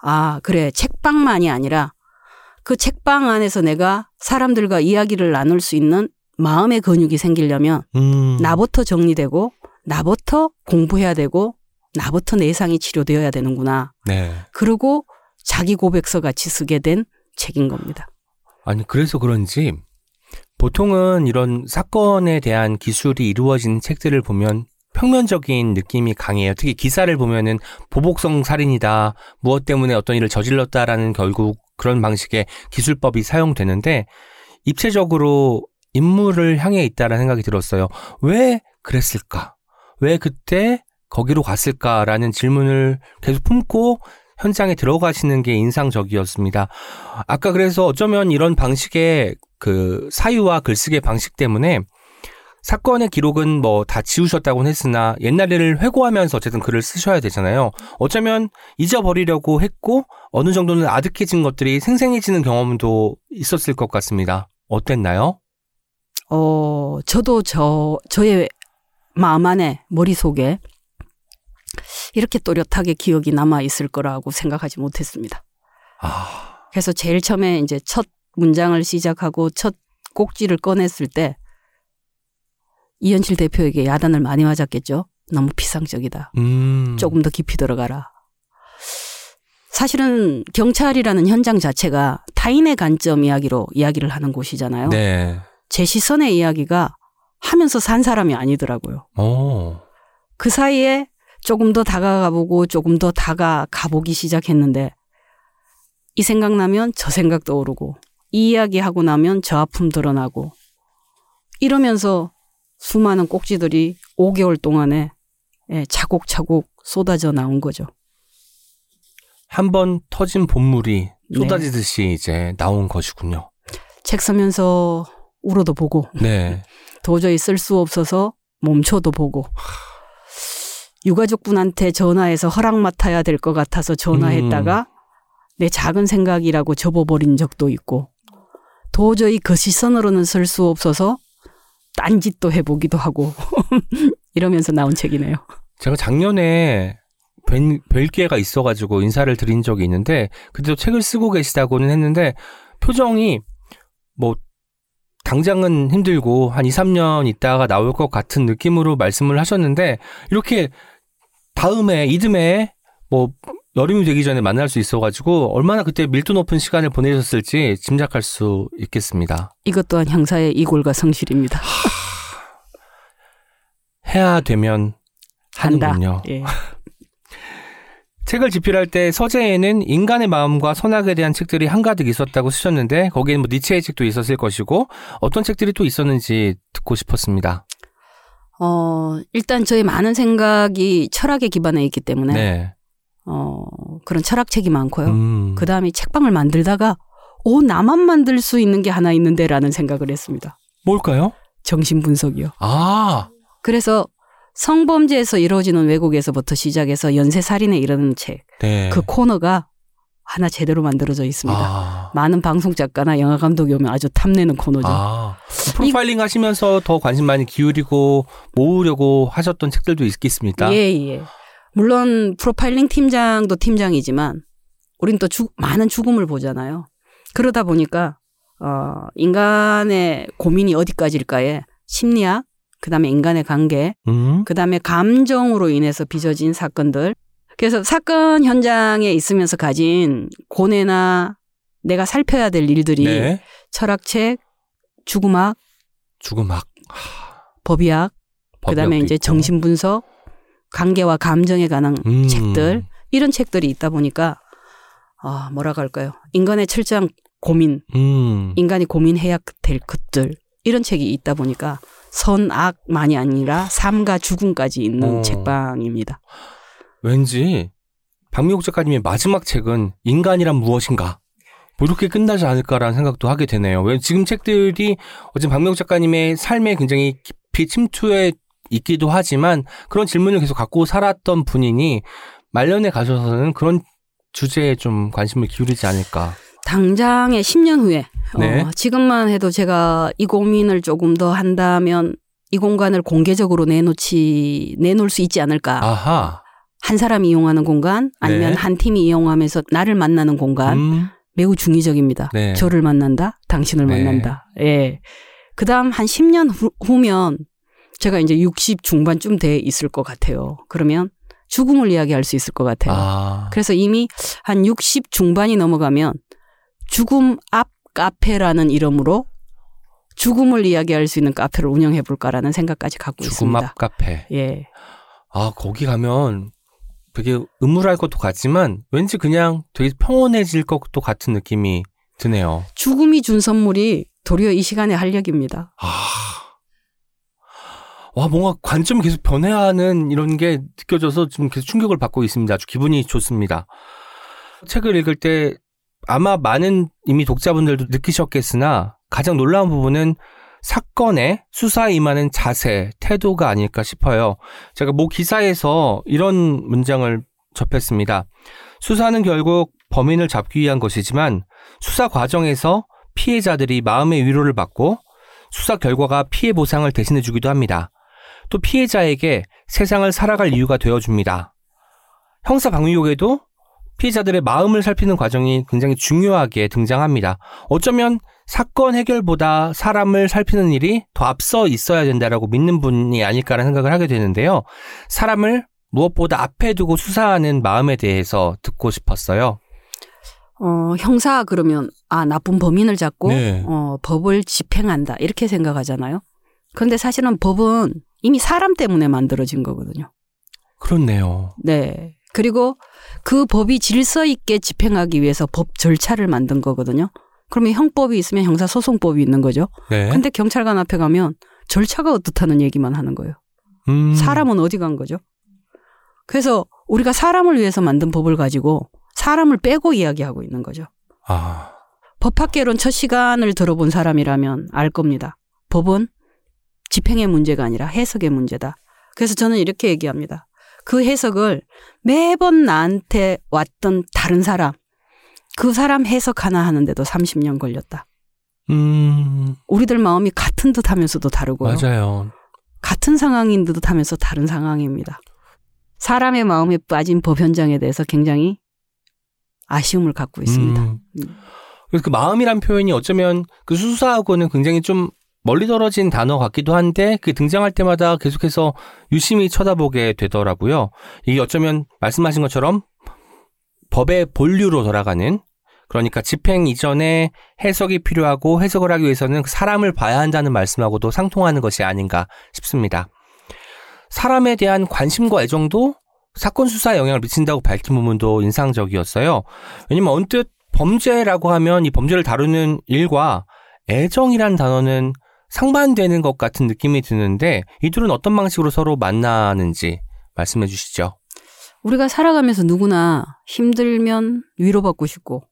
아, 그래, 책방만이 아니라 그 책방 안에서 내가 사람들과 이야기를 나눌 수 있는 마음의 근육이 생기려면 나부터 정리되고 나부터 공부해야 되고 나부터 내상이 치료되어야 되는구나. 네. 그리고 자기 고백서 같이 쓰게 된 책인 겁니다. 아니, 그래서 그런지 보통은 이런 사건에 대한 기술이 이루어진 책들을 보면 평면적인 느낌이 강해요. 특히 기사를 보면은 보복성 살인이다, 무엇 때문에 어떤 일을 저질렀다라는 결국 그런 방식의 기술법이 사용되는데 입체적으로 인물을 향해 있다라는 생각이 들었어요. 왜 그랬을까? 왜 그때 거기로 갔을까라는 질문을 계속 품고 현장에 들어가시는 게 인상적이었습니다. 아까 그래서 어쩌면 이런 방식의 그 사유와 글쓰기의 방식 때문에 사건의 기록은 뭐 다 지우셨다고는 했으나 옛날 일을 회고하면서 어쨌든 글을 쓰셔야 되잖아요. 어쩌면 잊어버리려고 했고 어느 정도는 아득해진 것들이 생생해지는 경험도 있었을 것 같습니다. 어땠나요? 저도 저의 마음 안에 머릿속에 이렇게 또렷하게 기억이 남아있을 거라고 생각하지 못했습니다. 그래서 제일 처음에 이제 첫 문장을 시작하고 첫 꼭지를 꺼냈을 때 이현실 대표에게 야단을 많이 맞았겠죠. 너무 피상적이다. 조금 더 깊이 들어가라. 사실은 경찰이라는 현장 자체가 타인의 관점 이야기로 이야기를 하는 곳이잖아요. 네. 제 시선의 이야기가 하면서 산 사람이 아니더라고요. 오. 그 사이에 조금 더 다가가보고 조금 더 다가가보기 시작했는데 이 생각나면 저 생각 떠오르고 이 이야기하고 나면 저 아픔 드러나고 이러면서 수많은 꼭지들이 5개월 동안에 차곡차곡 쏟아져 나온 거죠. 한 번 터진 봇물이 쏟아지듯이 네. 이제 나온 것이군요. 책 쓰면서 울어도 보고 네. 도저히 쓸 수 없어서 멈춰도 보고 유가족분한테 전화해서 허락 맡아야 될 것 같아서 전화했다가 내 작은 생각이라고 접어버린 적도 있고 도저히 그 시선으로는 쓸 수 없어서 딴짓도 해보기도 하고 이러면서 나온 책이네요. 제가 작년에 뵐 기회가 있어가지고 인사를 드린 적이 있는데 그때도 책을 쓰고 계시다고는 했는데 표정이 뭐 당장은 힘들고 한 2, 3년 있다가 나올 것 같은 느낌으로 말씀을 하셨는데 이렇게 다음에 이듬해 뭐 여름이 되기 전에 만날 수 있어가지고 얼마나 그때 밀도 높은 시간을 보내셨을지 짐작할 수 있겠습니다. 이것 또한 형사의 이골과 성실입니다. 해야 되면 하는군요. 예. 책을 집필할 때 서재에는 인간의 마음과 선악에 대한 책들이 한가득 있었다고 쓰셨는데 거기에는 뭐 니체의 책도 있었을 것이고 어떤 책들이 또 있었는지 듣고 싶었습니다. 일단 저의 많은 생각이 철학에 기반해 있기 때문에 네. 그런 철학책이 많고요. 그 다음에 책방을 만들다가 나만 만들 수 있는 게 하나 있는데 라는 생각을 했습니다. 뭘까요? 정신분석이요. 아. 그래서 성범죄에서 이루어지는 왜곡에서부터 시작해서 연쇄살인에 이르는 책. 네. 그 코너가 하나 제대로 만들어져 있습니다. 아. 많은 방송작가나 영화감독이 오면 아주 탐내는 코너죠. 아. 프로파일링 하시면서 더 관심 많이 기울이고 모으려고 하셨던 책들도 있겠습니다. 예. 물론 프로파일링 팀장도 팀장이지만 우린 또 많은 죽음을 보잖아요. 그러다 보니까 인간의 고민이 어디까지일까에 심리학, 그다음에 인간의 관계, 그다음에 감정으로 인해서 빚어진 사건들. 그래서 사건 현장에 있으면서 가진 고뇌나 내가 살펴야 될 일들이 네. 철학책, 주구막, 법의학 그다음에 이제 정신분석, 관계와 감정에 관한 책들 이런 책들이 있다 보니까 뭐라고 할까요? 인간의 철저한 고민, 인간이 고민해야 될 것들 이런 책이 있다 보니까 선악만이 아니라 삶과 죽음까지 있는 책방입니다. 왠지 박미옥 작가님의 마지막 책은 인간이란 무엇인가 뭐 이렇게 끝나지 않을까라는 생각도 하게 되네요. 왜 지금 책들이 어쨌든 박미옥 작가님의 삶에 굉장히 깊이 침투해 있기도 하지만 그런 질문을 계속 갖고 살았던 분이니 말년에 가셔서는 그런 주제에 좀 관심을 기울이지 않을까. 당장에 10년 후에 네. 지금만 해도 제가 이 고민을 조금 더 한다면 이 공간을 공개적으로 내놓을 수 있지 않을까. 아하. 한 사람이 이용하는 공간 아니면 네. 한 팀이 이용하면서 나를 만나는 공간 매우 중의적입니다. 네. 저를 만난다, 당신을 네. 만난다. 예. 그다음 한 10년 후면 제가 이제 60 중반쯤 돼 있을 것 같아요. 그러면 죽음을 이야기할 수 있을 것 같아요. 아. 그래서 이미 한 60 중반이 넘어가면 죽음 앞 카페라는 이름으로 죽음을 이야기할 수 있는 카페를 운영해 볼까라는 생각까지 갖고 있습니다. 죽음 앞 카페. 예. 아, 거기 가면 되게 음울할 것도 같지만 왠지 그냥 되게 평온해질 것도 같은 느낌이 드네요. 죽음이 준 선물이 도리어 이 시간의 활력입니다. 아. 와, 뭔가 관점이 계속 변해야 하는 이런 게 느껴져서 지금 계속 충격을 받고 있습니다. 아주 기분이 좋습니다. 책을 읽을 때 아마 많은 이미 독자분들도 느끼셨겠으나 가장 놀라운 부분은 사건의 수사에 임하는 자세, 태도가 아닐까 싶어요. 제가 모 기사에서 이런 문장을 접했습니다. 수사는 결국 범인을 잡기 위한 것이지만 수사 과정에서 피해자들이 마음의 위로를 받고 수사 결과가 피해 보상을 대신해 주기도 합니다. 또 피해자에게 세상을 살아갈 이유가 되어줍니다. 형사 박미옥에도 피해자들의 마음을 살피는 과정이 굉장히 중요하게 등장합니다. 어쩌면 사건 해결보다 사람을 살피는 일이 더 앞서 있어야 된다라고 믿는 분이 아닐까라는 생각을 하게 되는데요. 사람을 무엇보다 앞에 두고 수사하는 마음에 대해서 듣고 싶었어요. 형사 그러면 아 나쁜 범인을 잡고 네. 법을 집행한다 이렇게 생각하잖아요. 그런데 사실은 법은 이미 사람 때문에 만들어진 거거든요. 그렇네요. 네. 그리고 그 법이 질서 있게 집행하기 위해서 법 절차를 만든 거거든요. 그러면 형법이 있으면 형사소송법이 있는 거죠. 네. 근데 경찰관 앞에 가면 절차가 어떻다는 얘기만 하는 거예요. 사람은 어디 간 거죠? 그래서 우리가 사람을 위해서 만든 법을 가지고 사람을 빼고 이야기하고 있는 거죠. 아. 법학개론 첫 시간을 들어본 사람이라면 알 겁니다. 법은 집행의 문제가 아니라 해석의 문제다. 그래서 저는 이렇게 얘기합니다. 그 해석을 매번 나한테 왔던 다른 사람, 그 사람 해석 하나 하는데도 30년 걸렸다. 우리들 마음이 같은 듯 하면서도 다르고요. 맞아요. 같은 상황인 듯 하면서 다른 상황입니다. 사람의 마음에 빠진 법 현장에 대해서 굉장히 아쉬움을 갖고 있습니다. 그래서 그 마음이란 표현이 어쩌면 그 수사하고는 굉장히 좀 멀리 떨어진 단어 같기도 한데 그 등장할 때마다 계속해서 유심히 쳐다보게 되더라고요. 이게 어쩌면 말씀하신 것처럼 법의 본류로 돌아가는, 그러니까 집행 이전에 해석이 필요하고 해석을 하기 위해서는 사람을 봐야 한다는 말씀하고도 상통하는 것이 아닌가 싶습니다. 사람에 대한 관심과 애정도 사건 수사에 영향을 미친다고 밝힌 부분도 인상적이었어요. 왜냐면 언뜻 범죄라고 하면 이 범죄를 다루는 일과 애정이란 단어는 상반되는 것 같은 느낌이 드는데 이들은 어떤 방식으로 서로 만나는지 말씀해 주시죠. 우리가 살아가면서 누구나 힘들면 위로받고 싶고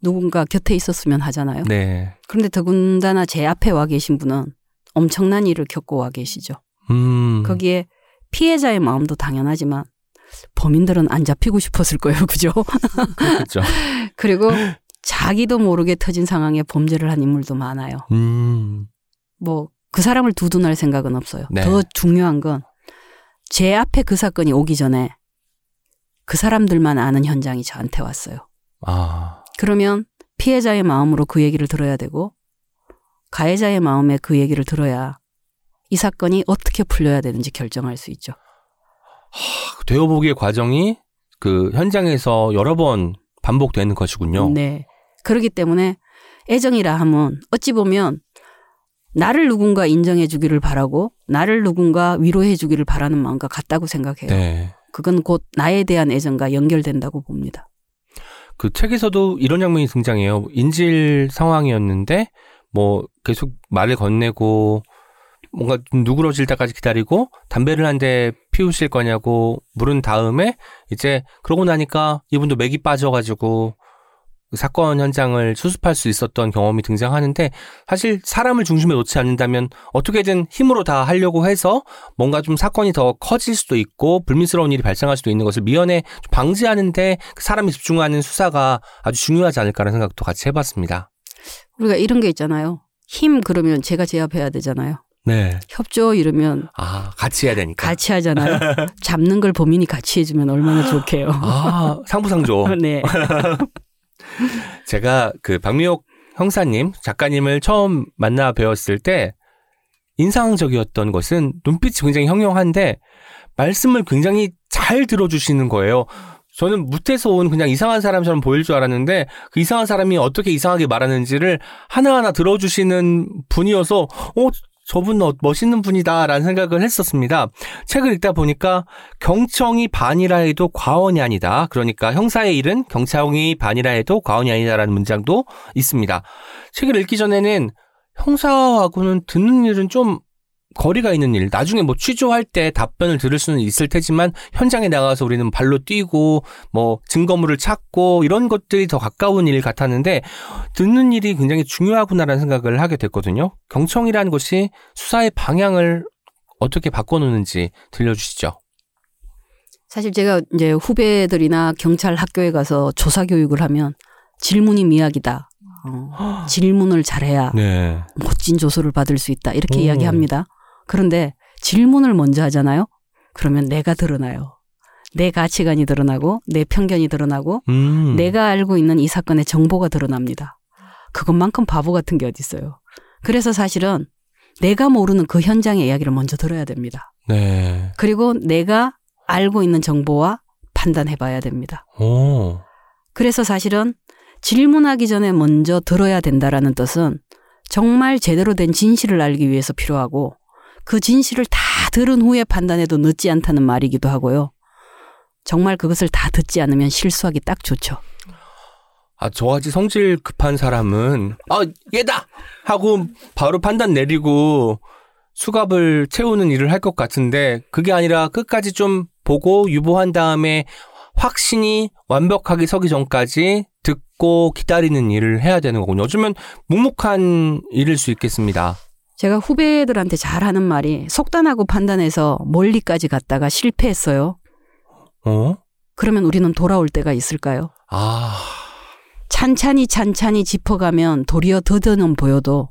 누군가 곁에 있었으면 하잖아요. 네. 그런데 더군다나 제 앞에 와 계신 분은 엄청난 일을 겪고 와 계시죠. 거기에 피해자의 마음도 당연하지만 범인들은 안 잡히고 싶었을 거예요. 그죠? 그렇죠. 그리고 자기도 모르게 터진 상황에 범죄를 한 인물도 많아요. 뭐 그 사람을 두둔할 생각은 없어요. 네. 더 중요한 건 제 앞에 그 사건이 오기 전에 그 사람들만 아는 현장이 저한테 왔어요. 아. 그러면 피해자의 마음으로 그 얘기를 들어야 되고 가해자의 마음에 그 얘기를 들어야 이 사건이 어떻게 풀려야 되는지 결정할 수 있죠. 되어보기의 과정이 그 현장에서 여러 번 반복되는 것이군요. 네. 그렇기 때문에 애정이라 하면 어찌 보면 나를 누군가 인정해 주기를 바라고 나를 누군가 위로해 주기를 바라는 마음과 같다고 생각해요. 네. 그건 곧 나에 대한 애정과 연결된다고 봅니다. 그 책에서도 이런 장면이 등장해요. 인질 상황이었는데 뭐 계속 말을 건네고 뭔가 좀 누그러질 때까지 기다리고 담배를 한 대 피우실 거냐고 물은 다음에 이제 그러고 나니까 이분도 맥이 빠져가지고 사건 현장을 수습할 수 있었던 경험이 등장하는데 사실 사람을 중심에 놓지 않는다면 어떻게든 힘으로 다 하려고 해서 뭔가 좀 사건이 더 커질 수도 있고 불미스러운 일이 발생할 수도 있는 것을 미연에 방지하는데 사람이 집중하는 수사가 아주 중요하지 않을까라는 생각도 같이 해봤습니다. 우리가 이런 게 있잖아요. 힘 그러면 제가 제압해야 되잖아요. 네. 협조 이러면 아 같이 해야 되니까 같이 하잖아요. 잡는 걸 범인이 같이 해주면 얼마나 좋게요. 아 상부상조. 네. 제가 그 박미옥 형사님 작가님을 처음 만나 뵈었을 때 인상적이었던 것은 눈빛이 굉장히 형용한데 말씀을 굉장히 잘 들어주시는 거예요. 저는 무태서 온 그냥 이상한 사람처럼 보일 줄 알았는데 그 이상한 사람이 어떻게 이상하게 말하는지를 하나하나 들어주시는 분이어서 저분 멋있는 분이다라는 생각을 했었습니다. 책을 읽다 보니까 경청이 반이라 해도 과언이 아니다. 그러니까 형사의 일은 경청이 반이라 해도 과언이 아니다라는 문장도 있습니다. 책을 읽기 전에는 형사하고는 듣는 일은 좀 거리가 있는 일, 나중에 뭐 취조할 때 답변을 들을 수는 있을 테지만 현장에 나가서 우리는 발로 뛰고 뭐 증거물을 찾고 이런 것들이 더 가까운 일 같았는데 듣는 일이 굉장히 중요하구나라는 생각을 하게 됐거든요. 경청이라는 것이 수사의 방향을 어떻게 바꿔놓는지 들려주시죠. 사실 제가 이제 후배들이나 경찰 학교에 가서 조사 교육을 하면 질문이 미학이다. 질문을 잘해야 네. 멋진 조소를 받을 수 있다. 이렇게 이야기합니다. 그런데 질문을 먼저 하잖아요. 그러면 내가 드러나요. 내 가치관이 드러나고 내 편견이 드러나고 내가 알고 있는 이 사건의 정보가 드러납니다. 그것만큼 바보 같은 게 어디 있어요. 그래서 사실은 내가 모르는 그 현장의 이야기를 먼저 들어야 됩니다. 네. 그리고 내가 알고 있는 정보와 판단해봐야 됩니다. 그래서 사실은 질문하기 전에 먼저 들어야 된다라는 뜻은 정말 제대로 된 진실을 알기 위해서 필요하고 그 진실을 다 들은 후에 판단해도 늦지 않다는 말이기도 하고요. 정말 그것을 다 듣지 않으면 실수하기 딱 좋죠. 아, 저같이 성질 급한 사람은 아 얘다! 하고 바로 판단 내리고 수갑을 채우는 일을 할 것 같은데 그게 아니라 끝까지 좀 보고 유보한 다음에 확신이 완벽하게 서기 전까지 듣고 기다리는 일을 해야 되는 거군요. 요즘은 묵묵한 일일 수 있겠습니다. 제가 후배들한테 잘하는 말이 속단하고 판단해서 멀리까지 갔다가 실패했어요. 어? 그러면 우리는 돌아올 때가 있을까요? 아... 찬찬히 짚어가면 도리어 더더는 보여도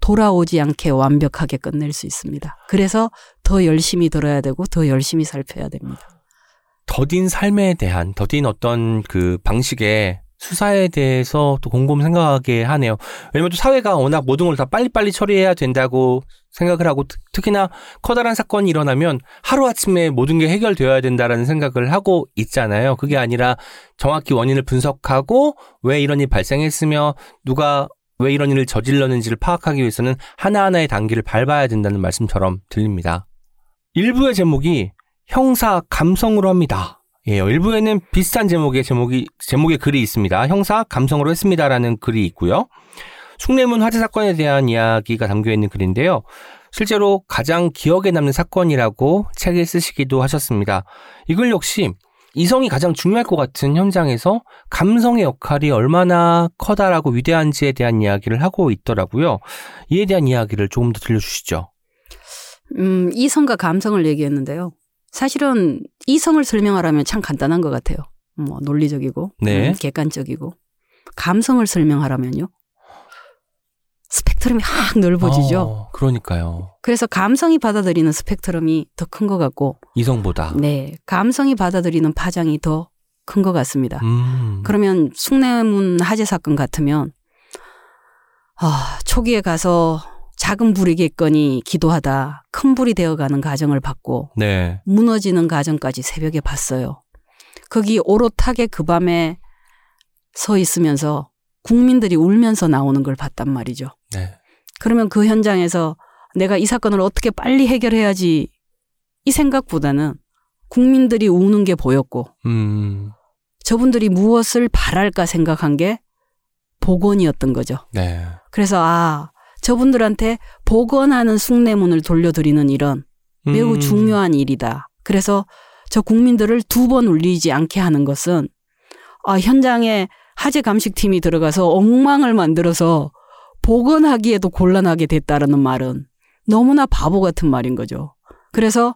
돌아오지 않게 완벽하게 끝낼 수 있습니다. 그래서 더 열심히 들어야 되고 더 열심히 살펴야 됩니다. 더딘 삶에 대한 더딘 어떤 그 방식의 수사에 대해서 또 곰곰 생각하게 하네요. 왜냐면 또 사회가 워낙 모든 걸 다 빨리빨리 처리해야 된다고 생각을 하고 특히나 커다란 사건이 일어나면 하루아침에 모든 게 해결되어야 된다라는 생각을 하고 있잖아요. 그게 아니라 정확히 원인을 분석하고 왜 이런 일이 발생했으며 누가 왜 이런 일을 저질렀는지를 파악하기 위해서는 하나하나의 단계를 밟아야 된다는 말씀처럼 들립니다. 1부의 제목이 형사 감성으로 합니다. 예, 1부에는 비슷한 제목의 글이 있습니다. 형사 감성으로 했습니다라는 글이 있고요. 숭례문 화재 사건에 대한 이야기가 담겨있는 글인데요. 실제로 가장 기억에 남는 사건이라고 책을 쓰시기도 하셨습니다. 이 글 역시 이성이 가장 중요할 것 같은 현장에서 감성의 역할이 얼마나 커다라고 위대한지에 대한 이야기를 하고 있더라고요. 이에 대한 이야기를 조금 더 들려주시죠. 이성과 감성을 얘기했는데요. 사실은 이성을 설명하라면 참 간단한 것 같아요. 뭐 논리적이고 네. 객관적이고. 감성을 설명하라면요. 스펙트럼이 확 넓어지죠. 그러니까요. 그래서 감성이 받아들이는 스펙트럼이 더 큰 것 같고. 이성보다. 네. 감성이 받아들이는 파장이 더 큰 것 같습니다. 그러면 숭례문 화재 사건 같으면 초기에 가서 작은 불이겠거니 기도하다 큰 불이 되어가는 과정을 봤고 네. 무너지는 과정까지 새벽에 봤어요. 거기 오롯하게 그 밤에 서 있으면서 국민들이 울면서 나오는 걸 봤단 말이죠. 네. 그러면 그 현장에서 내가 이 사건을 어떻게 빨리 해결해야지 이 생각보다는 국민들이 우는 게 보였고 저분들이 무엇을 바랄까 생각한 게 복원이었던 거죠. 네. 그래서 저분들한테 복원하는 숭례문을 돌려드리는 일은 매우 중요한 일이다. 그래서 저 국민들을 두 번 울리지 않게 하는 것은 현장에 화재 감식팀이 들어가서 엉망을 만들어서 복원하기에도 곤란하게 됐다라는 말은 너무나 바보 같은 말인 거죠. 그래서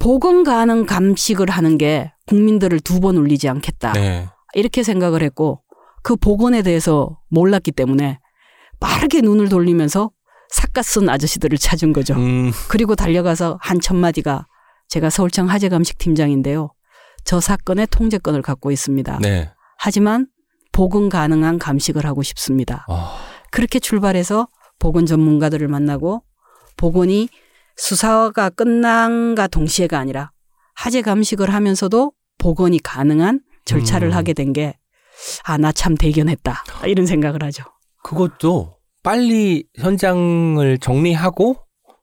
복원 가능 감식을 하는 게 국민들을 두 번 울리지 않겠다. 네. 이렇게 생각을 했고 그 복원에 대해서 몰랐기 때문에 빠르게 눈을 돌리면서 삿갓 쓴 아저씨들을 찾은 거죠. 그리고 달려가서 한 첫마디가 제가 서울청 화재 감식 팀장인데요. 저 사건의 통제권을 갖고 있습니다. 네. 하지만 복원 가능한 감식을 하고 싶습니다. 그렇게 출발해서 복원 전문가들을 만나고 복원이 수사가 끝난과 동시에가 아니라 화재 감식을 하면서도 복원이 가능한 절차를 하게 된 게 나 참 대견했다. 이런 생각을 하죠. 그것도 빨리 현장을 정리하고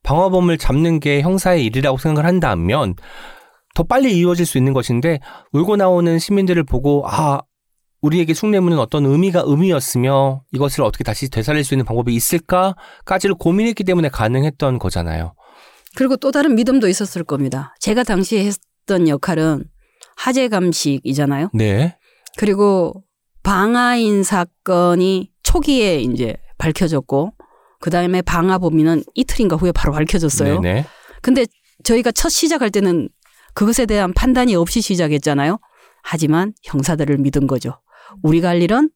방화범을 잡는 게 형사의 일이라고 생각을 한다면 더 빨리 이루어질 수 있는 것인데 울고 나오는 시민들을 보고 우리에게 숭례문은 어떤 의미였으며 이것을 어떻게 다시 되살릴 수 있는 방법이 있을까까지를 고민했기 때문에 가능했던 거잖아요. 그리고 또 다른 믿음도 있었을 겁니다. 제가 당시에 했던 역할은 화재 감식이잖아요. 네. 그리고 방화인 사건이 초기에 이제 밝혀졌고 그다음에 방화 범인은 이틀인가 후에 바로 밝혀졌어요. 네네. 근데 저희가 첫 시작할 때는 그것에 대한 판단이 없이 시작했잖아요. 하지만 형사들을 믿은 거죠. 우리가 할 일은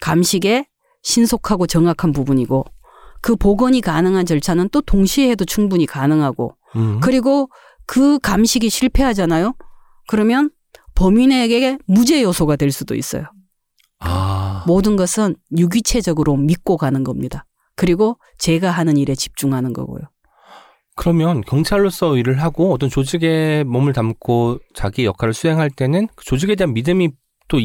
감식의 신속하고 정확한 부분이고 그 복원이 가능한 절차는 또 동시에 해도 충분히 가능하고 그리고 그 감식이 실패하잖아요. 그러면 범인에게 무죄 요소가 될 수도 있어요. 모든 것은 유기체적으로 믿고 가는 겁니다. 그리고 제가 하는 일에 집중하는 거고요. 그러면 경찰로서 일을 하고 어떤 조직에 몸을 담고 자기 역할을 수행할 때는 그 조직에 대한 믿음이 또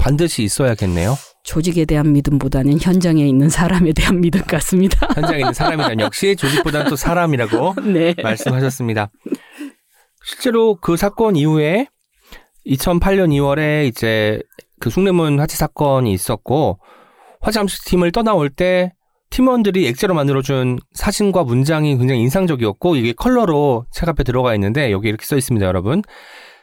반드시 있어야겠네요. 조직에 대한 믿음보다는 현장에 있는 사람에 대한 믿음 같습니다. 현장에 있는 사람이란 역시 조직보다는 또 사람이라고 네. 말씀하셨습니다. 실제로 그 사건 이후에 2008년 2월에 이제 그 숭례문 화재 사건이 있었고 화재 감식팀을 떠나올 때 팀원들이 액자로 만들어준 사진과 문장이 굉장히 인상적이었고 이게 컬러로 책 앞에 들어가 있는데 여기 이렇게 써 있습니다, 여러분.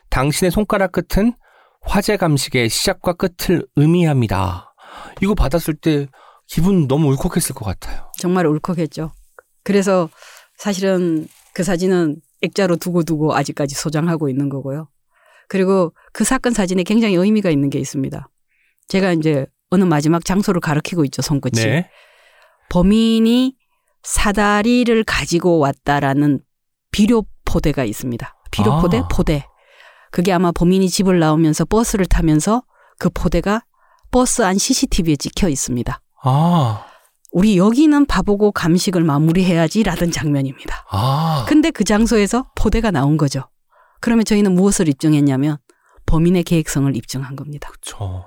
당신의 손가락 끝은 화재 감식의 시작과 끝을 의미합니다. 이거 받았을 때 기분 너무 울컥했을 것 같아요. 정말 울컥했죠. 그래서 사실은 그 사진은 액자로 두고두고 아직까지 소장하고 있는 거고요. 그리고 그 사건 사진에 굉장히 의미가 있는 게 있습니다. 제가 이제 어느 마지막 장소를 가리키고 있죠, 손끝이. 네. 범인이 사다리를 가지고 왔다라는 비료포대가 있습니다. 비료포대? 아. 포대. 그게 아마 범인이 집을 나오면서 버스를 타면서 그 포대가 버스 안 CCTV에 찍혀 있습니다. 아. 우리 여기는 봐보고 감식을 마무리해야지라는 장면입니다. 아. 근데 그 장소에서 포대가 나온 거죠. 그러면 저희는 무엇을 입증했냐면 범인의 계획성을 입증한 겁니다. 그렇죠.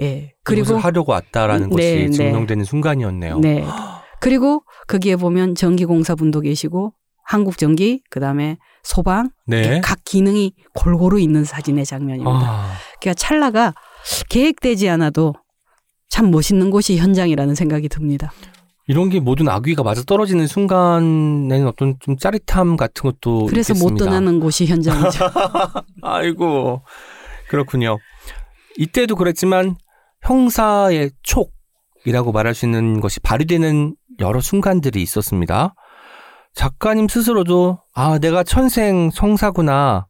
예. 그리고 하려고 왔다라는 것이 증명되는 순간이었네요. 네. 그리고 거기에 보면 전기공사분도 계시고 한국전기 그다음에 소방 네. 각 기능이 골고루 있는 사진의 장면입니다. 아. 그러니까 찰나가 계획되지 않아도 참 멋있는 곳이 현장이라는 생각이 듭니다. 이런 게 모든 악귀가 맞아 떨어지는 순간에는 어떤 좀 짜릿함 같은 것도 그래서 있겠습니다. 못 떠나는 곳이 현장이죠. 아이고 그렇군요. 이때도 그랬지만 형사의 촉이라고 말할 수 있는 것이 발휘되는 여러 순간들이 있었습니다. 작가님 스스로도 아 내가 천생 성사구나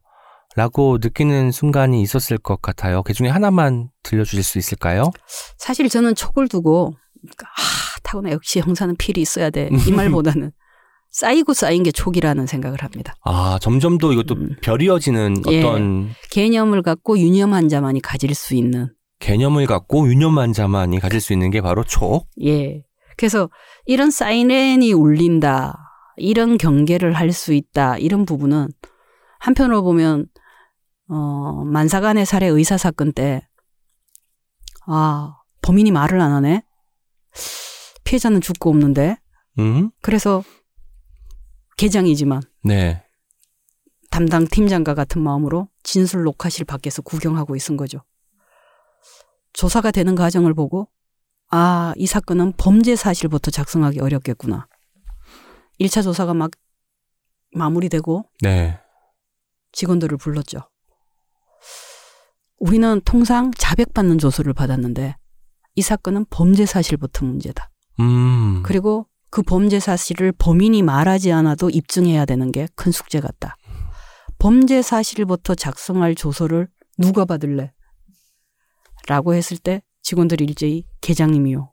라고 느끼는 순간이 있었을 것 같아요. 그 중에 하나만 들려주실 수 있을까요? 사실 저는 촉을 두고 아 타고나 역시 형사는 필이 있어야 돼 이 말보다는 쌓이고 쌓인 게 촉이라는 생각을 합니다. 아 점점 더 이것도 별이어지는 어떤 예, 개념을 갖고 유념한 자만이 가질 수 있는 개념을 갖고 유념한 자만이 가질 수 있는 게 바로 촉. 예. 그래서 이런 사이렌이 울린다 이런 경계를 할 수 있다 이런 부분은 한편으로 보면 만사간의 살해 의사 사건 때 아 범인이 말을 안 하네. 피해자는 죽고 없는데 그래서 개장이지만 네. 담당 팀장과 같은 마음으로 진술 녹화실 밖에서 구경하고 있은 거죠. 조사가 되는 과정을 보고 아, 이 사건은 범죄 사실부터 작성하기 어렵겠구나. 1차 조사가 막 마무리되고 네. 직원들을 불렀죠. 우리는 통상 자백받는 조서를 받았는데 이 사건은 범죄 사실부터 문제다. 그리고 그 범죄 사실을 범인이 말하지 않아도 입증해야 되는 게 큰 숙제 같다. 범죄 사실부터 작성할 조서를 누가 받을래? 라고 했을 때 직원들이 일제히 계장님이요.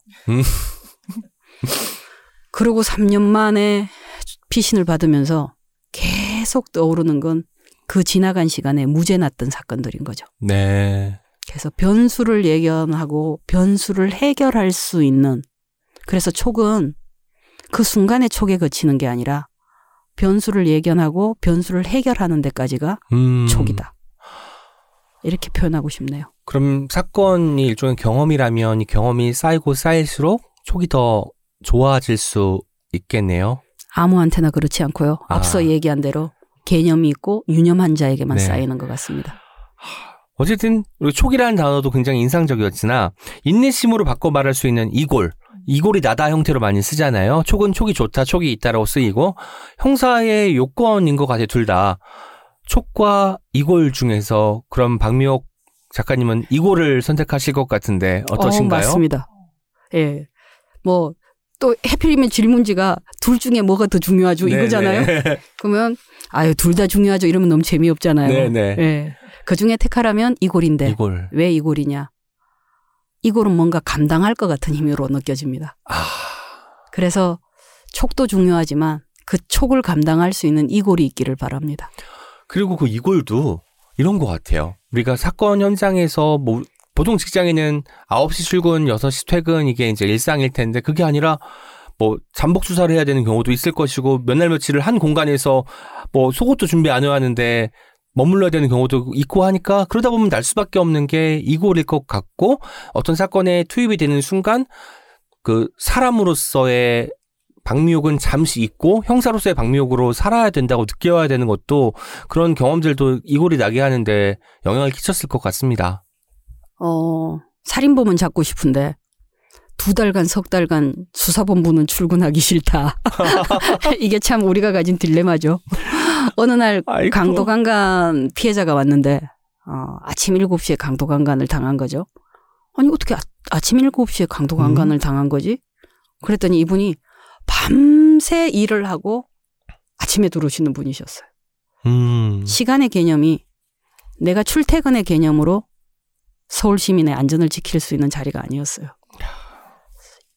그러고 3년 만에 피신을 받으면서 계속 떠오르는 건 그 지나간 시간에 무죄 났던 사건들인 거죠. 네. 그래서 변수를 예견하고 변수를 해결할 수 있는 그래서 촉은 그 순간의 촉에 그치는 게 아니라 변수를 예견하고 변수를 해결하는 데까지가 촉이다. 이렇게 표현하고 싶네요. 그럼 사건이 일종의 경험이라면 이 경험이 쌓이고 쌓일수록 촉이 더 좋아질 수 있겠네요. 아무한테나 그렇지 않고요. 아. 앞서 얘기한 대로 개념이 있고 유념한 자에게만 네. 쌓이는 것 같습니다. 어쨌든 우리 촉이라는 단어도 굉장히 인상적이었으나 인내심으로 바꿔 말할 수 있는 이골. 이골이 나다 형태로 많이 쓰잖아요. 촉은 촉이 좋다, 촉이 있다라고 쓰이고 형사의 요건인 것 같아요. 둘 다. 촉과 이골 중에서 그럼 박미옥 작가님은 이골을 선택하실 것 같은데 어떠신가요? 맞습니다. 예. 뭐 또 해필이면 질문지가 둘 중에 뭐가 더 중요하죠? 네네. 이거잖아요. 그러면 아유 둘 다 중요하죠. 이러면 너무 재미없잖아요. 네네. 예. 그중에 택하라면 이골인데 이골. 왜 이골이냐? 이골은 뭔가 감당할 것 같은 힘으로 느껴집니다. 아. 그래서 촉도 중요하지만 그 촉을 감당할 수 있는 이골이 있기를 바랍니다. 그리고 그 이골도 이런 것 같아요. 우리가 사건 현장에서 뭐 보통 직장에는 9시 출근, 6시 퇴근 이게 이제 일상일 텐데 그게 아니라 뭐 잠복 수사를 해야 되는 경우도 있을 것이고 몇 날 며칠을 한 공간에서 뭐 속옷도 준비 안 해왔는데 머물러야 되는 경우도 있고 하니까 그러다 보면 날 수밖에 없는 게 이골일 것 같고, 어떤 사건에 투입이 되는 순간 그 사람으로서의 박미옥은 잠시 있고 형사로서의 박미옥으로 살아야 된다고 느껴야 되는 것도, 그런 경험들도 이골이 나게 하는데 영향을 끼쳤을 것 같습니다. 살인범은 잡고 싶은데 2달간 3달간 수사본부는 출근하기 싫다. 이게 참 우리가 가진 딜레마죠. 어느 날 아이고. 강도강간 피해자가 왔는데 아침 7시에 강도강간을 당한 거죠. 아니 어떻게 아침 7시에 강도강간을 당한 거지? 그랬더니 이분이 밤새 일을 하고 아침에 들어오시는 분이셨어요. 시간의 개념이 내가 출퇴근의 개념으로 서울 시민의 안전을 지킬 수 있는 자리가 아니었어요.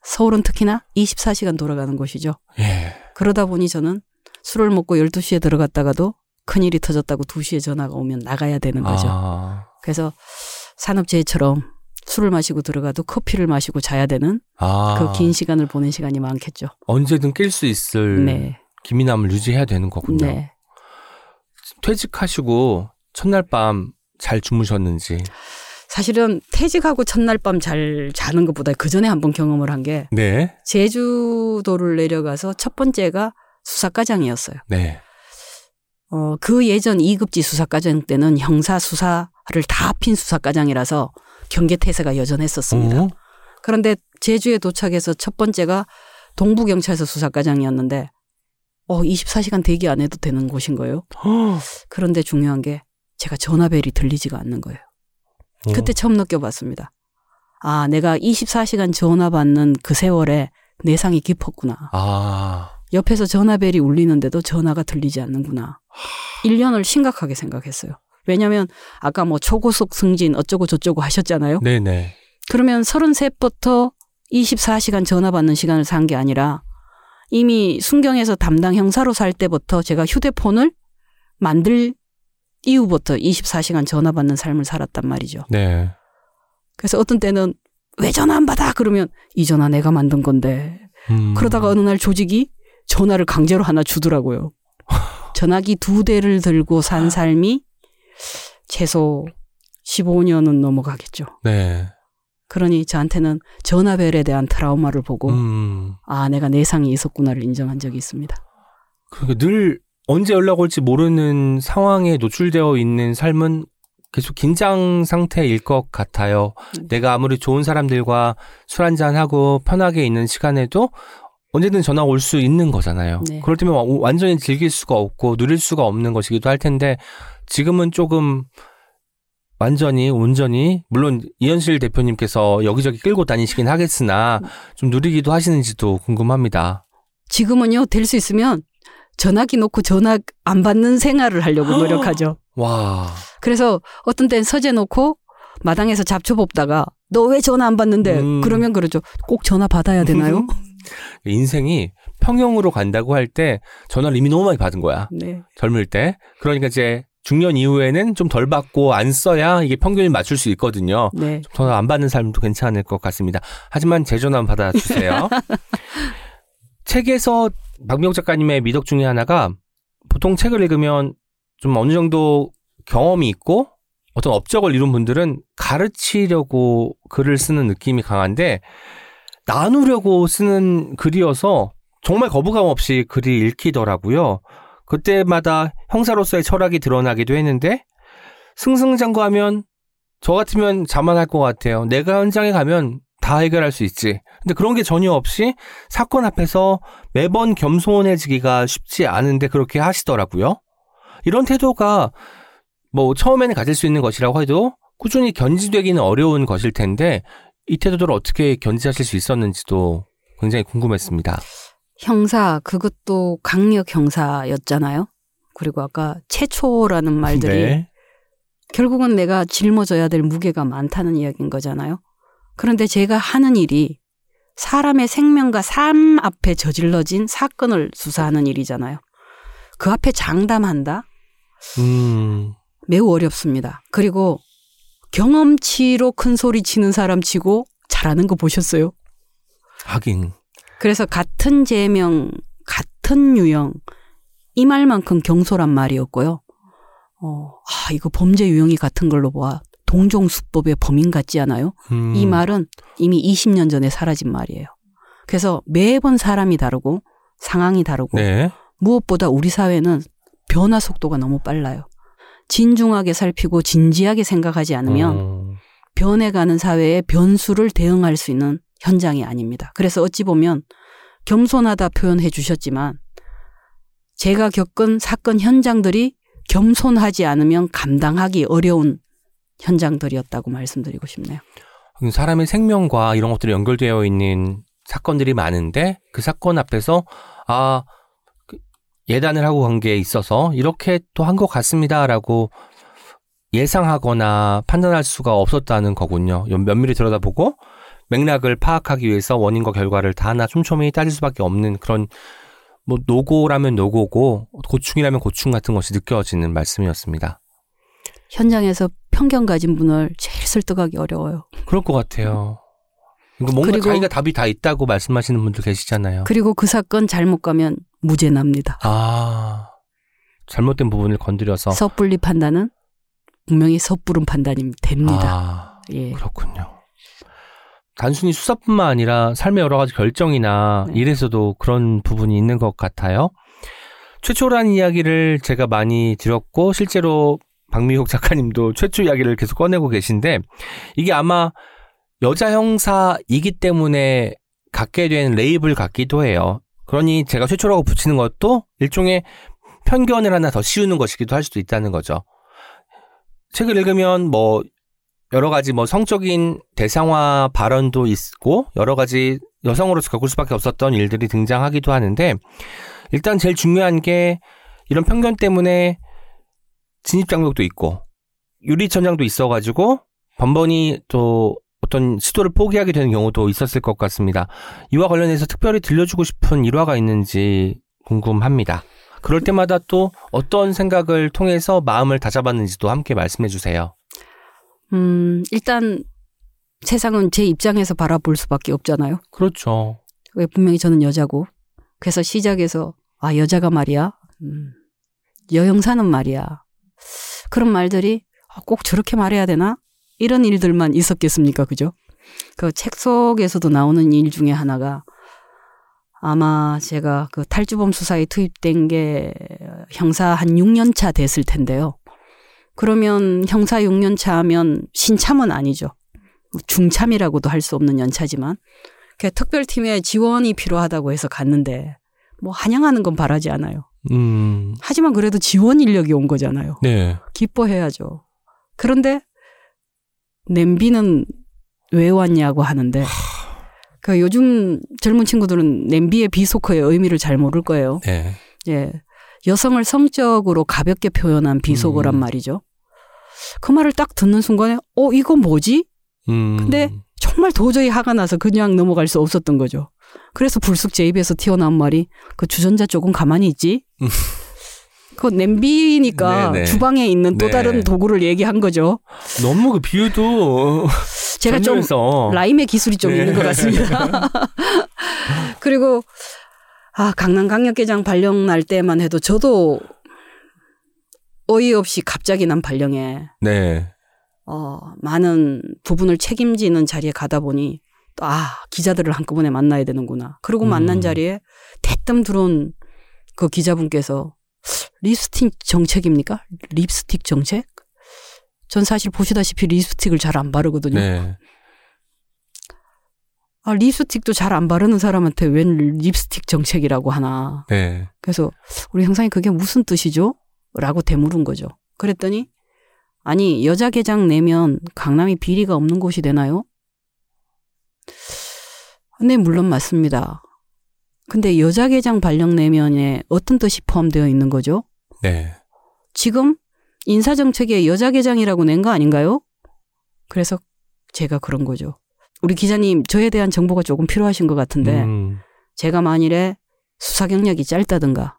서울은 특히나 24시간 돌아가는 곳이죠. 예. 그러다 보니 저는 술을 먹고 12시에 들어갔다가도 큰일이 터졌다고 2시에 전화가 오면 나가야 되는 거죠. 그래서 산업재해처럼 술을 마시고 들어가도 커피를 마시고 자야 되는 그 긴 시간을 보낸 시간이 많겠죠. 언제든 낄 수 있을 기민함을 유지해야 되는 거군요. 퇴직하시고 첫날 밤 잘 주무셨는지. 사실은 퇴직하고 첫날 밤 잘 자는 것보다 그 전에 한번 경험을 한 게 제주도를 내려가서 첫 번째가 수사과장이었어요. 그 예전 2급지 수사과장 때는 형사 수사를 다 합친 수사과장이라서 경계태세가 여전했었습니다. 그런데 제주에 도착해서 첫 번째가 동부경찰서 수사과장이었는데 24시간 대기 안 해도 되는 곳인 거예요. 그런데 중요한 게 제가 전화벨이 들리지가 않는 거예요. 그때 처음 느껴봤습니다. 아, 내가 24시간 전화 받는 그 세월에 내상이 깊었구나. 옆에서 전화벨이 울리는데도 전화가 들리지 않는구나. 1년을 심각하게 생각했어요. 왜냐하면 아까 뭐 초고속 승진 어쩌고 저쩌고 하셨잖아요. 그러면 33부터 24시간 전화 받는 시간을 산 게 아니라 이미 순경에서 담당 형사로 살 때부터 제가 휴대폰을 만들 이후부터 24시간 전화 받는 삶을 살았단 말이죠. 그래서 어떤 때는 왜 전화 안 받아? 그러면 이 전화 내가 만든 건데. 그러다가 어느 날 조직이 전화를 강제로 하나 주더라고요. 전화기 2대를 들고 산 삶이 최소 15년은 넘어가겠죠. 그러니 저한테는 전화벨에 대한 트라우마를 보고 아, 내가 내상이 있었구나를 인정한 적이 있습니다. 그러니까 늘 언제 연락 올지 모르는 상황에 노출되어 있는 삶은 계속 긴장 상태일 것 같아요. 내가 아무리 좋은 사람들과 술 한잔하고 편하게 있는 시간에도 언제든 전화 올 수 있는 거잖아요. 그럴 때면 완전히 즐길 수가 없고 누릴 수가 없는 것이기도 할 텐데, 지금은 조금 완전히 온전히, 물론 이현실 대표님께서 여기저기 끌고 다니시긴 하겠으나 좀 누리기도 하시는지도 궁금합니다. 지금은요, 될 수 있으면 전화기 놓고 전화 안 받는 생활을 하려고 노력하죠. 그래서 어떤 때는 서재 놓고 마당에서 잡초 뽑다가 너 왜 전화 안 받는데? 그러면 그러죠. 꼭 전화 받아야 되나요? 인생이 평형으로 간다고 할 때 전화를 이미 너무 많이 받은 거야. 젊을 때. 그러니까 이제 중년 이후에는 좀 덜 받고 안 써야 이게 평균을 맞출 수 있거든요. 전화 안 받는 삶도 괜찮을 것 같습니다. 하지만 제 전화 한번 받아주세요. 책에서 박미옥 작가님의 미덕 중에 하나가, 보통 책을 읽으면 좀 어느 정도 경험이 있고 어떤 업적을 이룬 분들은 가르치려고 글을 쓰는 느낌이 강한데, 나누려고 쓰는 글이어서 정말 거부감 없이 글이 읽히더라고요. 그때마다 형사로서의 철학이 드러나기도 했는데, 승승장구하면 저 같으면 자만할 것 같아요. 내가 현장에 가면 다 해결할 수 있지. 근데 그런 게 전혀 없이 사건 앞에서 매번 겸손해지기가 쉽지 않은데 그렇게 하시더라고요. 이런 태도가 뭐 처음에는 가질 수 있는 것이라고 해도 꾸준히 견지되기는 어려운 것일 텐데, 이 태도를 어떻게 견지하실 수 있었는지도 굉장히 궁금했습니다. 형사, 그것도 강력 형사였잖아요. 그리고 아까 최초라는 말들이 결국은 내가 짊어져야 될 무게가 많다는 이야기인 거잖아요. 그런데 제가 하는 일이 사람의 생명과 삶 앞에 저질러진 사건을 수사하는 일이잖아요. 그 앞에 장담한다? 매우 어렵습니다. 그리고 경험치로 큰 소리 치는 사람 치고 잘하는 거 보셨어요? 하긴. 그래서 같은 제명, 같은 유형, 이 말만큼 경솔한 말이었고요. 이거 범죄 유형이 같은 걸로 봐. 동종수법의 범인 같지 않아요? 이 말은 이미 20년 전에 사라진 말이에요. 그래서 매번 사람이 다르고 상황이 다르고 네. 무엇보다 우리 사회는 변화 속도가 너무 빨라요. 진중하게 살피고 진지하게 생각하지 않으면 변해가는 사회의 변수를 대응할 수 있는 현장이 아닙니다. 그래서 어찌 보면 겸손하다 표현해 주셨지만 제가 겪은 사건 현장들이 겸손하지 않으면 감당하기 어려운 현장들이었다고 말씀드리고 싶네요. 사람의 생명과 이런 것들이 연결되어 있는 사건들이 많은데 그 사건 앞에서 예단을 하고 간 게 있어서 이렇게 또 한 것 같습니다라고 예상하거나 판단할 수가 없었다는 거군요. 면밀히 들여다보고 맥락을 파악하기 위해서 원인과 결과를 다 하나 촘촘히 따질 수밖에 없는 그런 뭐 노고라면 노고고 고충이라면 고충 같은 것이 느껴지는 말씀이었습니다. 현장에서 편견 가진 분을 제일 설득하기 어려워요. 그럴 것 같아요. 그러니까 뭔가 자기가 답이 다 있다고 말씀하시는 분들 계시잖아요. 그리고 그 사건 잘못 가면 무죄납니다. 잘못된 부분을 건드려서. 섣불리 판단은 분명히 섣부른 판단이 됩니다. 예. 그렇군요. 단순히 수사뿐만 아니라 삶의 여러 가지 결정이나 네. 일에서도 그런 부분이 있는 것 같아요. 최초란 이야기를 제가 많이 드렸고 실제로 박미옥 작가님도 최초 이야기를 계속 꺼내고 계신데 이게 아마 여자 형사이기 때문에 갖게 된 레이블 같기도 해요. 그러니 제가 최초라고 붙이는 것도 일종의 편견을 하나 더 씌우는 것이기도 할 수도 있다는 거죠. 책을 읽으면 여러 가지 성적인 대상화 발언도 있고 여러 가지 여성으로서 겪을 수밖에 없었던 일들이 등장하기도 하는데 일단 제일 중요한 게 이런 편견 때문에 진입장벽도 있고 유리천장도 있어가지고 번번이 또 어떤 시도를 포기하게 되는 경우도 있었을 것 같습니다. 이와 관련해서 특별히 들려주고 싶은 일화가 있는지 궁금합니다. 그럴 때마다 또 어떤 생각을 통해서 마음을 다잡았는지도 함께 말씀해 주세요. 일단 세상은 제 입장에서 바라볼 수밖에 없잖아요. 그렇죠. 분명히 저는 여자고. 그래서 시작해서 여자가 말이야. 여형사는 말이야. 그런 말들이 꼭 저렇게 말해야 되나? 이런 일들만 있었겠습니까? 그죠? 그 책 속에서도 나오는 일 중에 하나가 아마 제가 그 탈주범 수사에 투입된 게 형사 한 6년 차 됐을 텐데요. 그러면 형사 6년 차 하면 신참은 아니죠. 중참이라고도 할 수 없는 연차지만 특별팀에 지원이 필요하다고 해서 갔는데 한양하는 건 바라지 않아요. 하지만 그래도 지원 인력이 온 거잖아요. 네. 기뻐해야죠. 그런데 냄비는 왜 왔냐고 하는데 요즘 젊은 친구들은 냄비의 비속어의 의미를 잘 모를 거예요. 네. 예. 여성을 성적으로 가볍게 표현한 비속어란 말이죠. 그 말을 딱 듣는 순간에 이거 뭐지? 근데 정말 도저히 화가 나서 그냥 넘어갈 수 없었던 거죠. 그래서 불쑥 제 입에서 튀어나온 말이 그 주전자 조금 가만히 있지? 그 냄비니까 네네. 주방에 있는 또 다른 네. 도구를 얘기한 거죠. 너무 그 비유도 제가 전혀해서. 좀 라임의 기술이 좀 네. 있는 것 같습니다. 그리고 강남강력개장 발령 날 때만 해도 저도 어이없이 갑자기 난 발령에 네. 많은 부분을 책임지는 자리에 가다 보니 또 기자들을 한꺼번에 만나야 되는구나. 그리고 만난 자리에 대뜸 들어온 그 기자분께서 립스틱 정책입니까? 립스틱 정책? 전 사실 보시다시피 립스틱을 잘 안 바르거든요. 네. 립스틱도 잘 안 바르는 사람한테 웬 립스틱 정책이라고 하나. 네. 그래서 우리 형사님 그게 무슨 뜻이죠? 라고 되물은 거죠. 그랬더니 아니 여자 개장 내면 강남이 비리가 없는 곳이 되나요? 네 물론 맞습니다. 근데 여자 개장 발령 내면에 어떤 뜻이 포함되어 있는 거죠? 네. 지금 인사정책에 여자 개장이라고 낸 거 아닌가요? 그래서 제가 그런 거죠. 우리 기자님 저에 대한 정보가 조금 필요하신 것 같은데 제가 만일에 수사 경력이 짧다든가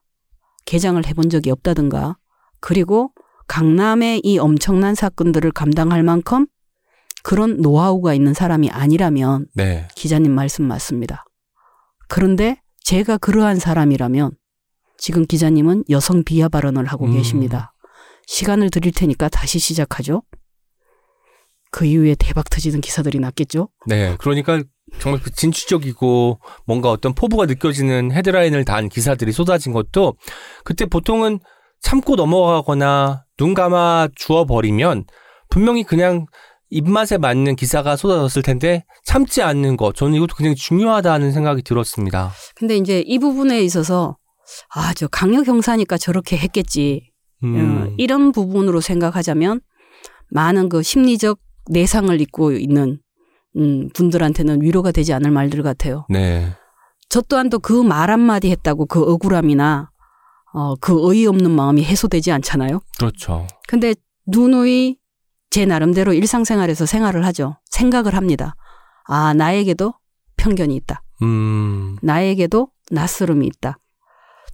개장을 해본 적이 없다든가 그리고 강남의 이 엄청난 사건들을 감당할 만큼 그런 노하우가 있는 사람이 아니라면 네. 기자님 말씀 맞습니다. 그런데 제가 그러한 사람이라면 지금 기자님은 여성 비하 발언을 하고 계십니다. 시간을 드릴 테니까 다시 시작하죠. 그 이후에 대박 터지는 기사들이 났겠죠. 네, 그러니까 정말 진취적이고 뭔가 어떤 포부가 느껴지는 헤드라인을 단 기사들이 쏟아진 것도 그때 보통은 참고 넘어가거나 눈 감아 주워버리면 분명히 그냥 입맛에 맞는 기사가 쏟아졌을 텐데 참지 않는 것, 저는 이것도 굉장히 중요하다는 생각이 들었습니다. 근데 이제 이 부분에 있어서 아, 저 강력 형사니까 저렇게 했겠지. 이런 부분으로 생각하자면 많은 그 심리적 내상을 입고 있는 분들한테는 위로가 되지 않을 말들 같아요. 네. 저 또한도 그 말 한마디 했다고 그 억울함이나 그 어이없는 마음이 해소되지 않잖아요. 그렇죠. 근데 누누이 제 나름대로 일상생활에서 생활을 하죠. 생각을 합니다. 아, 나에게도 편견이 있다. 나에게도 낯설음이 있다.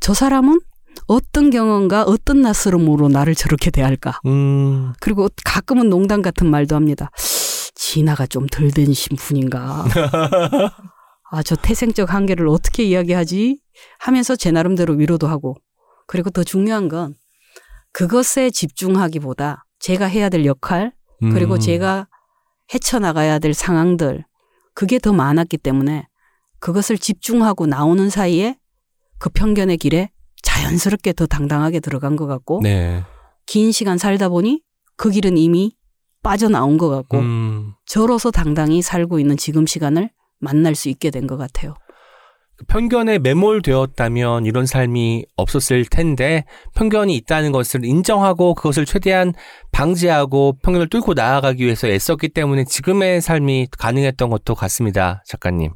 저 사람은 어떤 경험과 어떤 낯설음으로 나를 저렇게 대할까. 그리고 가끔은 농담 같은 말도 합니다. 진화가 좀 덜 되신 분인가. 아, 저 태생적 한계를 어떻게 이야기하지 하면서 제 나름대로 위로도 하고. 그리고 더 중요한 건 그것에 집중하기보다 제가 해야 될 역할, 그리고 제가 헤쳐나가야 될 상황들, 그게 더 많았기 때문에 그것을 집중하고 나오는 사이에 그 편견의 길에 자연스럽게 더 당당하게 들어간 것 같고, 네. 긴 시간 살다 보니 그 길은 이미 빠져나온 것 같고, 저로서 당당히 살고 있는 지금 시간을 만날 수 있게 된 것 같아요. 편견에 매몰되었다면 이런 삶이 없었을 텐데 편견이 있다는 것을 인정하고 그것을 최대한 방지하고 편견을 뚫고 나아가기 위해서 애썼기 때문에 지금의 삶이 가능했던 것도 같습니다. 작가님.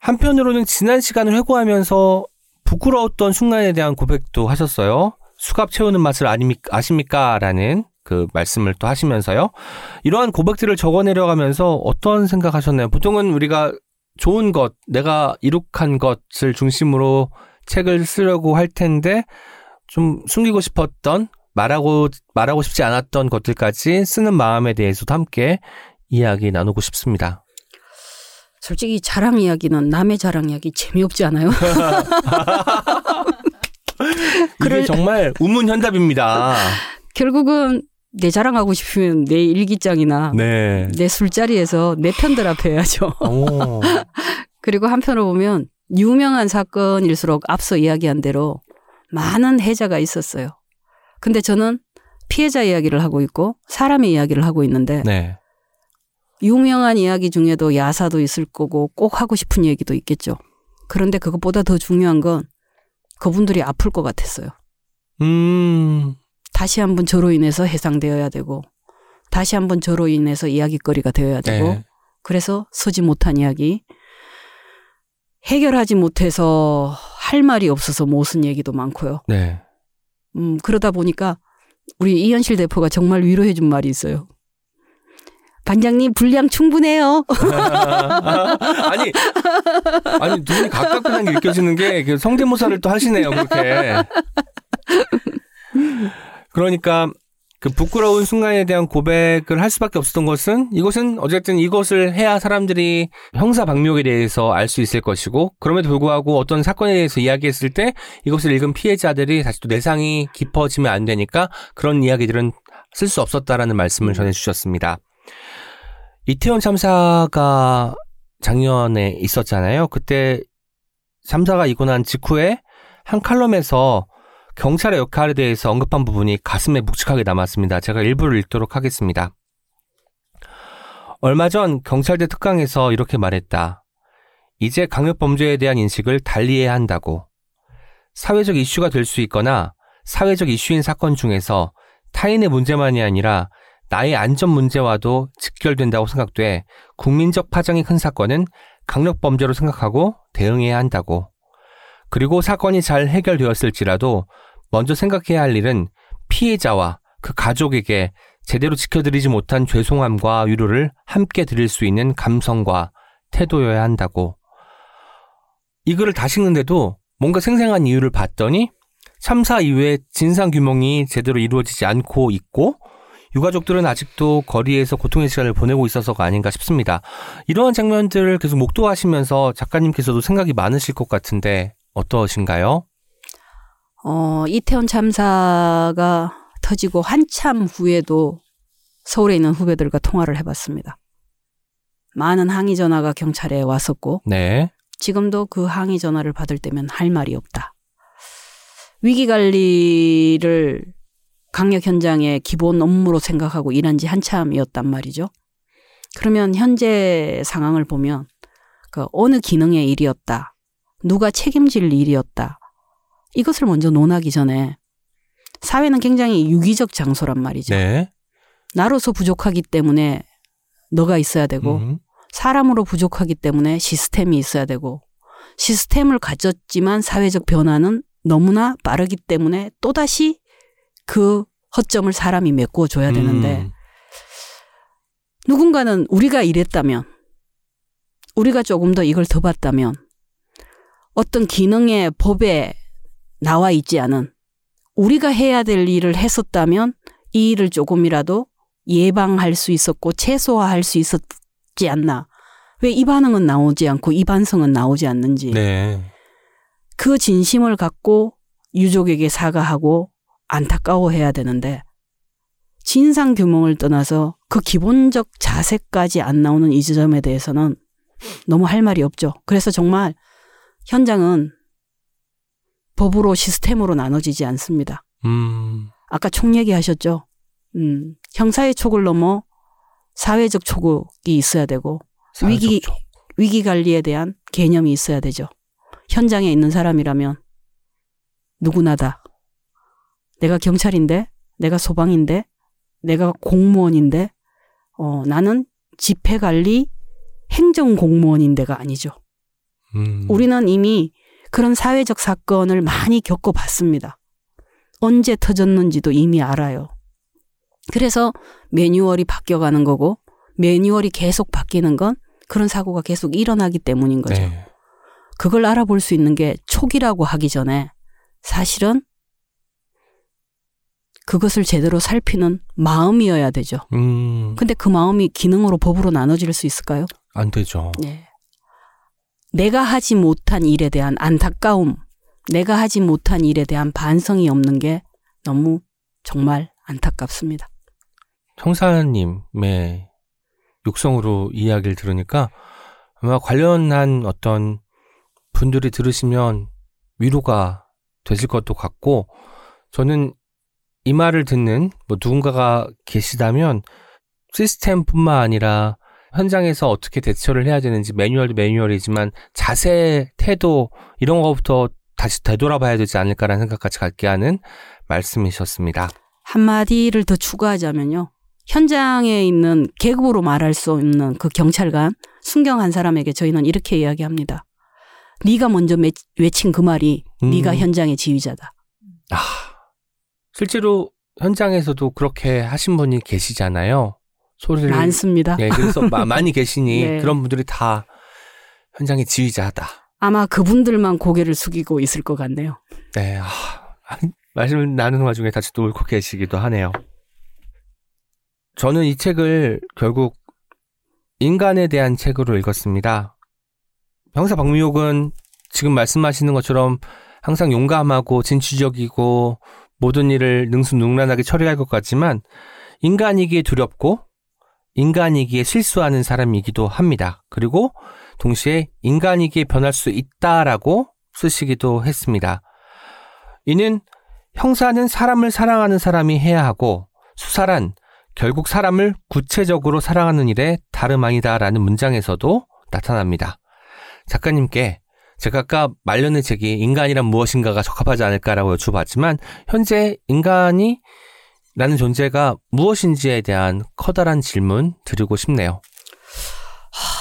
한편으로는 지난 시간을 회고하면서 부끄러웠던 순간에 대한 고백도 하셨어요. 수갑 채우는 맛을 아십니까? 라는 그 말씀을 또 하시면서요. 이러한 고백들을 적어내려가면서 어떤 생각하셨나요? 보통은 우리가 좋은 것, 내가 이룩한 것을 중심으로 책을 쓰려고 할 텐데 좀 숨기고 싶었던, 말하고 싶지 않았던 것들까지 쓰는 마음에 대해서도 함께 이야기 나누고 싶습니다. 솔직히 자랑 이야기는 남의 자랑 이야기 재미없지 않아요? 이게 정말 우문현답입니다. 결국은 내 자랑하고 싶으면 내 일기장이나 네. 내 술자리에서 내 편들 앞에 해야죠. 그리고 한편으로 보면 유명한 사건일수록 앞서 이야기한 대로 많은 해자가 있었어요. 근데 저는 피해자 이야기를 하고 있고 사람의 이야기를 하고 있는데 네. 유명한 이야기 중에도 야사도 있을 거고 꼭 하고 싶은 얘기도 있겠죠. 그런데 그것보다 더 중요한 건 그분들이 아플 것 같았어요. 다시 한번 저로 인해서 해상되어야 되고 다시 한번 저로 인해서 이야기거리가 되어야 되고 네. 그래서 서지 못한 이야기, 해결하지 못해서 할 말이 없어서 못 쓴 얘기도 많고요. 네. 그러다 보니까 우리 이현실 대표가 정말 위로해 준 말이 있어요. 반장님 분량 충분해요. 아니 눈이 가깝게 느껴지는 게 성대모사를 또 하시네요. 그렇게. 그러니까 그 부끄러운 순간에 대한 고백을 할 수밖에 없었던 것은 이것은 어쨌든 이것을 해야 사람들이 형사 박미옥에 대해서 알 수 있을 것이고 그럼에도 불구하고 어떤 사건에 대해서 이야기했을 때 이것을 읽은 피해자들이 다시 또 내상이 깊어지면 안 되니까 그런 이야기들은 쓸 수 없었다라는 말씀을 전해주셨습니다. 이태원 참사가 작년에 있었잖아요. 그때 참사가 있고 난 직후에 한 칼럼에서 경찰의 역할에 대해서 언급한 부분이 가슴에 묵직하게 남았습니다. 제가 일부를 읽도록 하겠습니다. 얼마 전 경찰대 특강에서 이렇게 말했다. 이제 강력범죄에 대한 인식을 달리해야 한다고. 사회적 이슈가 될 수 있거나 사회적 이슈인 사건 중에서 타인의 문제만이 아니라 나의 안전 문제와도 직결된다고 생각돼 국민적 파장이 큰 사건은 강력범죄로 생각하고 대응해야 한다고. 그리고 사건이 잘 해결되었을지라도 먼저 생각해야 할 일은 피해자와 그 가족에게 제대로 지켜드리지 못한 죄송함과 위로를 함께 드릴 수 있는 감성과 태도여야 한다고. 이 글을 다시 읽는데도 뭔가 생생한 이유를 봤더니 참사 이후에 진상 규명이 제대로 이루어지지 않고 있고 유가족들은 아직도 거리에서 고통의 시간을 보내고 있어서가 아닌가 싶습니다. 이러한 장면들을 계속 목도하시면서 작가님께서도 생각이 많으실 것 같은데 어떠신가요? 이태원 참사가 터지고 한참 후에도 서울에 있는 후배들과 통화를 해봤습니다. 많은 항의 전화가 경찰에 왔었고 네. 지금도 그 항의 전화를 받을 때면 할 말이 없다. 위기관리를 강력 현장의 기본 업무로 생각하고 일한 지 한참이었단 말이죠. 그러면 현재 상황을 보면 그 어느 기능의 일이었다. 누가 책임질 일이었다. 이것을 먼저 논하기 전에 사회는 굉장히 유기적 장소란 말이죠. 네. 나로서 부족하기 때문에 너가 있어야 되고 사람으로 부족하기 때문에 시스템이 있어야 되고 시스템을 가졌지만 사회적 변화는 너무나 빠르기 때문에 또다시 그 허점을 사람이 메꿔줘야 되는데 누군가는 우리가 이랬다면 우리가 조금 더 이걸 더 봤다면 어떤 기능의 법에 나와 있지 않은 우리가 해야 될 일을 했었다면 이 일을 조금이라도 예방할 수 있었고 최소화할 수 있었지 않나. 왜 이 반응은 나오지 않고 이 반성은 나오지 않는지. 네. 그 진심을 갖고 유족에게 사과하고 안타까워해야 되는데 진상 규명을 떠나서 그 기본적 자세까지 안 나오는 이 지점에 대해서는 너무 할 말이 없죠. 그래서 정말 현장은 법으로 시스템으로 나눠지지 않습니다. 아까 촉 얘기하셨죠. 형사의 촉을 넘어 사회적 촉이 있어야 되고 위기 관리에 대한 개념이 있어야 되죠. 현장에 있는 사람이라면 누구나 다 내가 경찰인데 내가 소방인데 내가 공무원인데 나는 집회관리 행정공무원인데가 아니죠. 우리는 이미 그런 사회적 사건을 많이 겪어봤습니다. 언제 터졌는지도 이미 알아요. 그래서 매뉴얼이 바뀌어가는 거고 매뉴얼이 계속 바뀌는 건 그런 사고가 계속 일어나기 때문인 거죠. 네. 그걸 알아볼 수 있는 게 촉이라고 하기 전에 사실은 그것을 제대로 살피는 마음이어야 되죠. 근데 그 마음이 기능으로 법으로 나눠질 수 있을까요? 안 되죠. 네. 내가 하지 못한 일에 대한 안타까움, 내가 하지 못한 일에 대한 반성이 없는 게 너무 정말 안타깝습니다. 형사님의 육성으로 이야기를 들으니까 아마 관련한 어떤 분들이 들으시면 위로가 되실 것도 같고 저는 이 말을 듣는 누군가가 계시다면 시스템뿐만 아니라 현장에서 어떻게 대처를 해야 되는지 매뉴얼도 매뉴얼이지만 자세, 태도 이런 것부터 다시 되돌아봐야 되지 않을까라는 생각까지 갖게 하는 말씀이셨습니다. 한마디를 더 추가하자면요. 현장에 있는 계급으로 말할 수 없는 그 경찰관, 순경한 사람에게 저희는 이렇게 이야기합니다. 네가 먼저 외친 그 말이 네가 현장의 지휘자다. 실제로 현장에서도 그렇게 하신 분이 계시잖아요. 소리를 많습니다. 네, 그래서 많이 계시니 네. 그런 분들이 다 현장의 지휘자다. 아마 그분들만 고개를 숙이고 있을 것 같네요. 네, 말씀을 나누는 와중에 다시 또 울컥 계시기도 하네요. 저는 이 책을 결국 인간에 대한 책으로 읽었습니다. 형사 박미옥은 지금 말씀하시는 것처럼 항상 용감하고 진취적이고 모든 일을 능수능란하게 처리할 것 같지만 인간이기에 두렵고 인간이기에 실수하는 사람이기도 합니다. 그리고 동시에 인간이기에 변할 수 있다라고 쓰시기도 했습니다. 이는 형사는 사람을 사랑하는 사람이 해야 하고 수사란 결국 사람을 구체적으로 사랑하는 일에 다름 아니다라는 문장에서도 나타납니다. 작가님께 제가 아까 말년의 책이 인간이란 무엇인가가 적합하지 않을까라고 여쭤봤지만 현재 인간이 라는 존재가 무엇인지에 대한 커다란 질문 드리고 싶네요.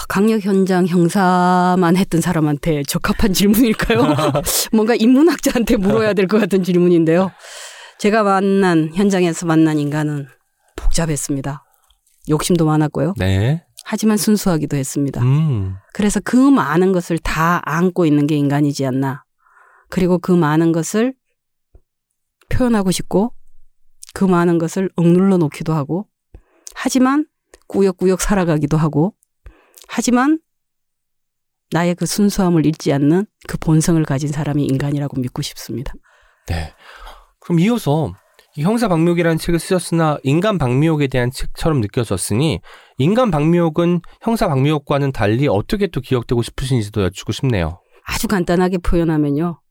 강력 현장 형사만 했던 사람한테 적합한 질문일까요? 뭔가 인문학자한테 물어야 될 것 같은 질문인데요. 제가 현장에서 만난 인간은 복잡했습니다. 욕심도 많았고요. 네. 하지만 순수하기도 했습니다. 그래서 그 많은 것을 다 안고 있는 게 인간이지 않나. 그리고 그 많은 것을 표현하고 싶고 그 많은 것을 억눌러 놓기도 하고 하지만 꾸역꾸역 살아가기도 하고 하지만 나의 그 순수함을 잃지 않는 그 본성을 가진 사람이 인간이라고 믿고 싶습니다. 네. 그럼 이어서 이 형사 박미옥이라는 책을 쓰셨으나 인간 박미옥에 대한 책처럼 느껴졌으니 인간 박미옥은 형사 박미옥과는 달리 어떻게 또 기억되고 싶으신지도 여쭙고 싶네요. 아주 간단하게 표현하면요.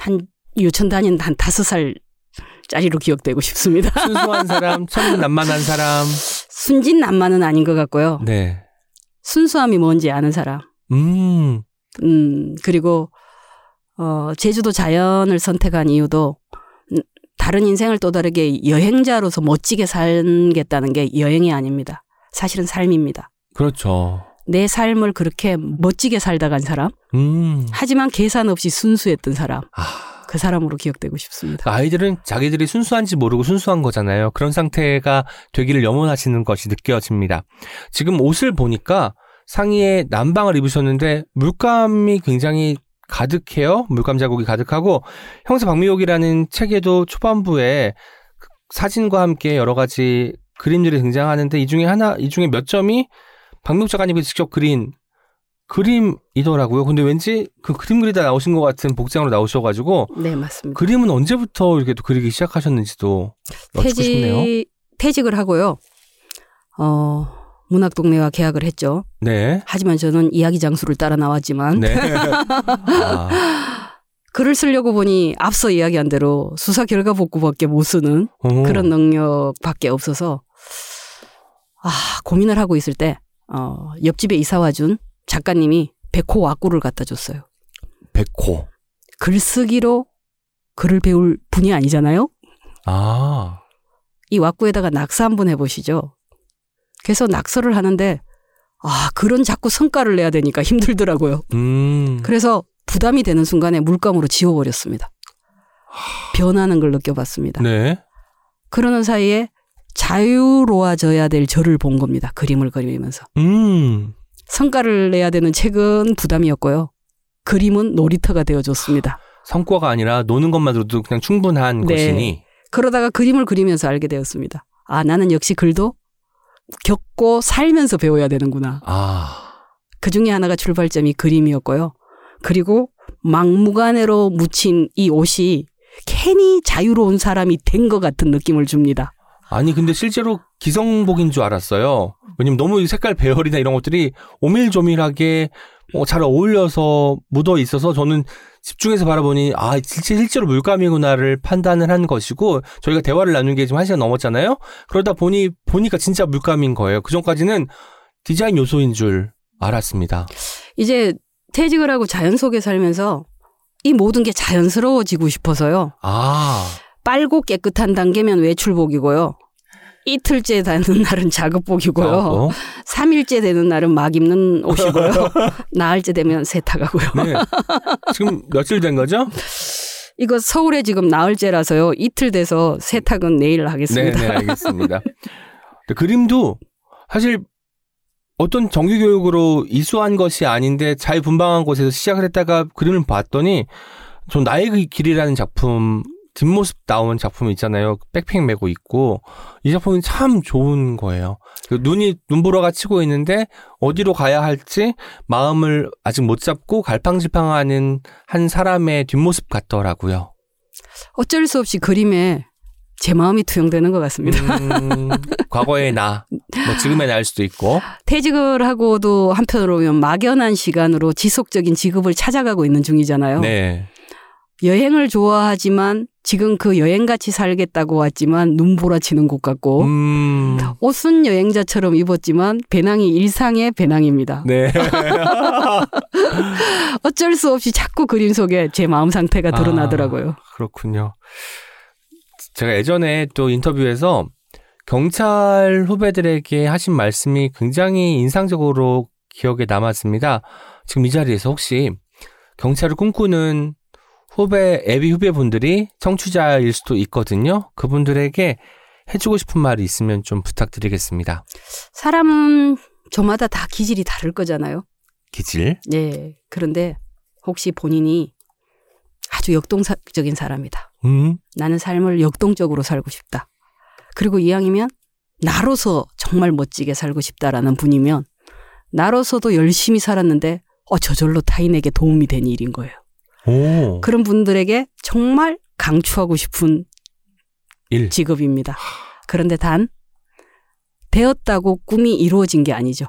한 유치원 다니는 한 5살짜리로 기억되고 싶습니다. 순수한 사람, 천진난만한 사람. 순진난만은 아닌 것 같고요. 네. 순수함이 뭔지 아는 사람. 그리고 제주도 자연을 선택한 이유도 다른 인생을 또 다르게 여행자로서 멋지게 살겠다는 게 여행이 아닙니다. 사실은 삶입니다. 그렇죠. 내 삶을 그렇게 멋지게 살다 간 사람. 하지만 계산 없이 순수했던 사람. 그 사람으로 기억되고 싶습니다. 아이들은 자기들이 순수한지 모르고 순수한 거잖아요. 그런 상태가 되기를 염원하시는 것이 느껴집니다. 지금 옷을 보니까 상의에 남방을 입으셨는데 물감이 굉장히 가득해요. 물감 자국이 가득하고 형사 박미옥이라는 책에도 초반부에 사진과 함께 여러 가지 그림들이 등장하는데 이 중에 몇 점이 박미옥 작가님이 직접 그린 그림이더라고요. 근데 왠지 그 그림 그리다 나오신 것 같은 복장으로 나오셔가지고. 네, 맞습니다. 그림은 언제부터 이렇게 또 그리기 시작하셨는지도 여쭙고 싶네요. 퇴직을 하고요. 문학동네와 계약을 했죠. 네. 하지만 저는 이야기 장수를 따라 나왔지만. 네. 글을 쓰려고 보니 앞서 이야기한 대로 수사 결과 복구밖에 못 쓰는 그런 능력밖에 없어서 고민을 하고 있을 때 옆집에 이사와 준 작가님이 백호 와꾸를 갖다 줬어요. 백호. 글쓰기로 글을 배울 분이 아니잖아요. 이 와꾸에다가 낙서 한번 해보시죠. 그래서 낙서를 하는데 글은 자꾸 성과를 내야 되니까 힘들더라고요. 그래서 부담이 되는 순간에 물감으로 지워버렸습니다. 변하는 걸 느껴봤습니다. 네. 그러는 사이에 자유로워져야 될 저를 본 겁니다. 그림을 그리면서. 성과를 내야 되는 책은 부담이었고요. 그림은 놀이터가 되어줬습니다. 성과가 아니라 노는 것만으로도 그냥 충분한 것이니. 그러다가 그림을 그리면서 알게 되었습니다. 나는 역시 글도 겪고 살면서 배워야 되는구나. 그중에 하나가 출발점이 그림이었고요. 그리고 막무가내로 묻힌 이 옷이 괜히 자유로운 사람이 된 것 같은 느낌을 줍니다. 아니 근데 실제로 기성복인 줄 알았어요. 왜냐면 너무 색깔 배열이나 이런 것들이 오밀조밀하게 잘 어울려서 묻어 있어서 저는 집중해서 바라보니 실제로 물감이구나를 판단을 한 것이고 저희가 대화를 나눈 게 지금 1시간 넘었잖아요. 그러다 보니까 진짜 물감인 거예요. 그전까지는 디자인 요소인 줄 알았습니다. 이제 퇴직을 하고 자연 속에 살면서 이 모든 게 자연스러워지고 싶어서요. 빨고 깨끗한 단계면 외출복이고요. 이틀째 되는 날은 작업복이고요. 3일째 되는 날은 막 입는 옷이고요. 나흘째 되면 세탁하고요. 네. 지금 며칠 된 거죠? 이거 서울에 지금 나흘째라서요. 이틀 돼서 세탁은 내일 하겠습니다. 네, 알겠습니다. 그림도 사실 어떤 정규교육으로 이수한 것이 아닌데 잘 분방한 곳에서 시작을 했다가 그림을 봤더니 전 나의 길이라는 작품 뒷모습 나온 작품 있잖아요. 백팩 메고 있고 이 작품은 참 좋은 거예요. 눈보라가 치고 있는데 어디로 가야 할지 마음을 아직 못 잡고 갈팡질팡하는 한 사람의 뒷모습 같더라고요. 어쩔 수 없이 그림에 제 마음이 투영되는 것 같습니다. 과거의 나, 지금의 나일 수도 있고. 퇴직을 하고도 한편으로 보면 막연한 시간으로 지속적인 직업을 찾아가고 있는 중이잖아요. 네. 여행을 좋아하지만 지금 그 여행같이 살겠다고 왔지만 눈보라치는 곳 같고 옷은 여행자처럼 입었지만 배낭이 일상의 배낭입니다. 네. 어쩔 수 없이 자꾸 그림 속에 제 마음 상태가 드러나더라고요. 그렇군요. 제가 예전에 또 인터뷰에서 경찰 후배들에게 하신 말씀이 굉장히 인상적으로 기억에 남았습니다. 지금 이 자리에서 혹시 경찰을 꿈꾸는 애비 후배분들이 청취자일 수도 있거든요. 그분들에게 해주고 싶은 말이 있으면 좀 부탁드리겠습니다. 사람은 저마다 다 기질이 다를 거잖아요. 기질? 네. 그런데 혹시 본인이 아주 역동적인 사람이다. 나는 삶을 역동적으로 살고 싶다. 그리고 이왕이면 나로서 정말 멋지게 살고 싶다라는 분이면 나로서도 열심히 살았는데 저절로 타인에게 도움이 된 일인 거예요. 그런 분들에게 정말 강추하고 싶은 직업입니다. 그런데 단 되었다고 꿈이 이루어진 게 아니죠.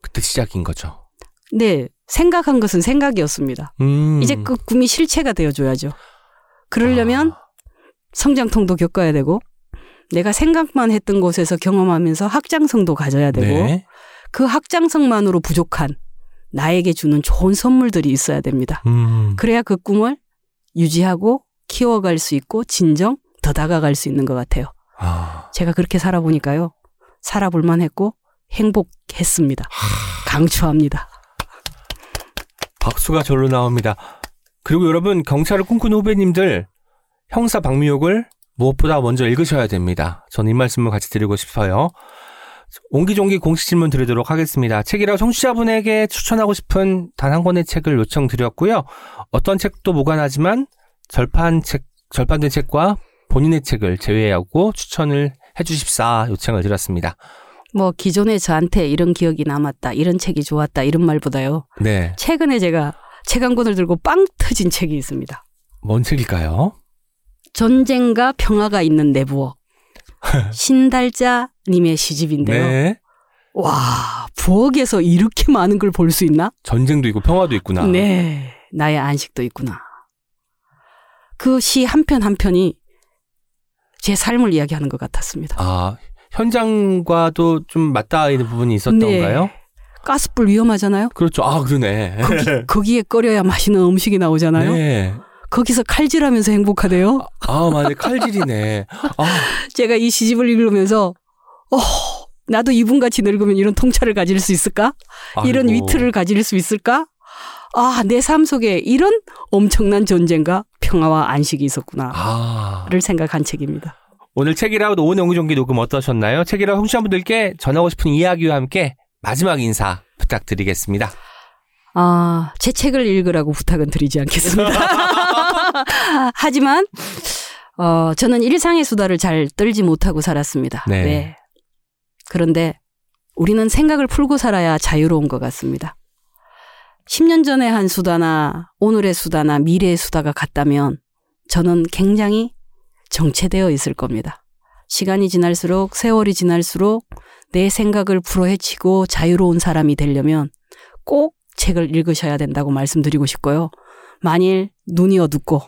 그때 시작인 거죠. 네. 생각한 것은 생각이었습니다. 이제 그 꿈이 실체가 되어줘야죠. 그러려면 성장통도 겪어야 되고 내가 생각만 했던 곳에서 경험하면서 확장성도 가져야 되고 네. 그 확장성만으로 부족한 나에게 주는 좋은 선물들이 있어야 됩니다. 그래야 그 꿈을 유지하고 키워갈 수 있고 진정 더 다가갈 수 있는 것 같아요. 제가 그렇게 살아보니까요. 살아볼만 했고 행복했습니다. 강추합니다. 박수가 절로 나옵니다. 그리고 여러분 경찰을 꿈꾸는 후배님들 형사 박미옥을 무엇보다 먼저 읽으셔야 됩니다. 저는 이 말씀을 같이 드리고 싶어요. 옹기종기 공식 질문 드리도록 하겠습니다. 책이라 청취자분에게 추천하고 싶은 단 한 권의 책을 요청드렸고요. 어떤 책도 무관하지만 절판된 책과 본인의 책을 제외하고 추천을 해주십사 요청을 드렸습니다. 뭐 기존에 저한테 이런 기억이 남았다, 이런 책이 좋았다 이런 말보다요. 네. 최근에 제가 책 한 권을 들고 빵 터진 책이 있습니다. 뭔 책일까요? 전쟁과 평화가 있는 내부엌. 신달자님의 시집인데요. 네. 와, 부엌에서 이렇게 많은 걸 볼 수 있나? 전쟁도 있고 평화도 있구나. 네. 나의 안식도 있구나. 그 시 한 편 한 편이 제 삶을 이야기하는 것 같았습니다. 아, 현장과도 좀 맞닿아 있는 부분이 있었던가요? 네. 가스불 위험하잖아요. 그렇죠. 아, 그러네. 거기에 끓여야 맛있는 음식이 나오잖아요. 네. 거기서 칼질하면서 행복하대요. 아, 맞네. 칼질이네. 아. 제가 이 시집을 읽으면서 나도 이분같이 늙으면 이런 통찰을 가질 수 있을까? 아이고. 이런 위트를 가질 수 있을까? 아, 내 삶 속에 이런 엄청난 전쟁과 평화와 안식이 있었구나. 를 생각한 책입니다. 오늘 책이라웃 오은의 옹기종기 녹음 어떠셨나요? 책이라웃 청취자분들께 전하고 싶은 이야기와 함께 마지막 인사 부탁드리겠습니다. 아, 제 책을 읽으라고 부탁은 드리지 않겠습니다. 하지만 저는 일상의 수다를 잘 떨지 못하고 살았습니다. 네. 네. 그런데 우리는 생각을 풀고 살아야 자유로운 것 같습니다. 10년 전에 한 수다나 오늘의 수다나 미래의 수다가 같다면 저는 굉장히 정체되어 있을 겁니다. 시간이 지날수록 세월이 지날수록 내 생각을 불어헤치고 자유로운 사람이 되려면 꼭 책을 읽으셔야 된다고 말씀드리고 싶고요. 만일 눈이 어둡고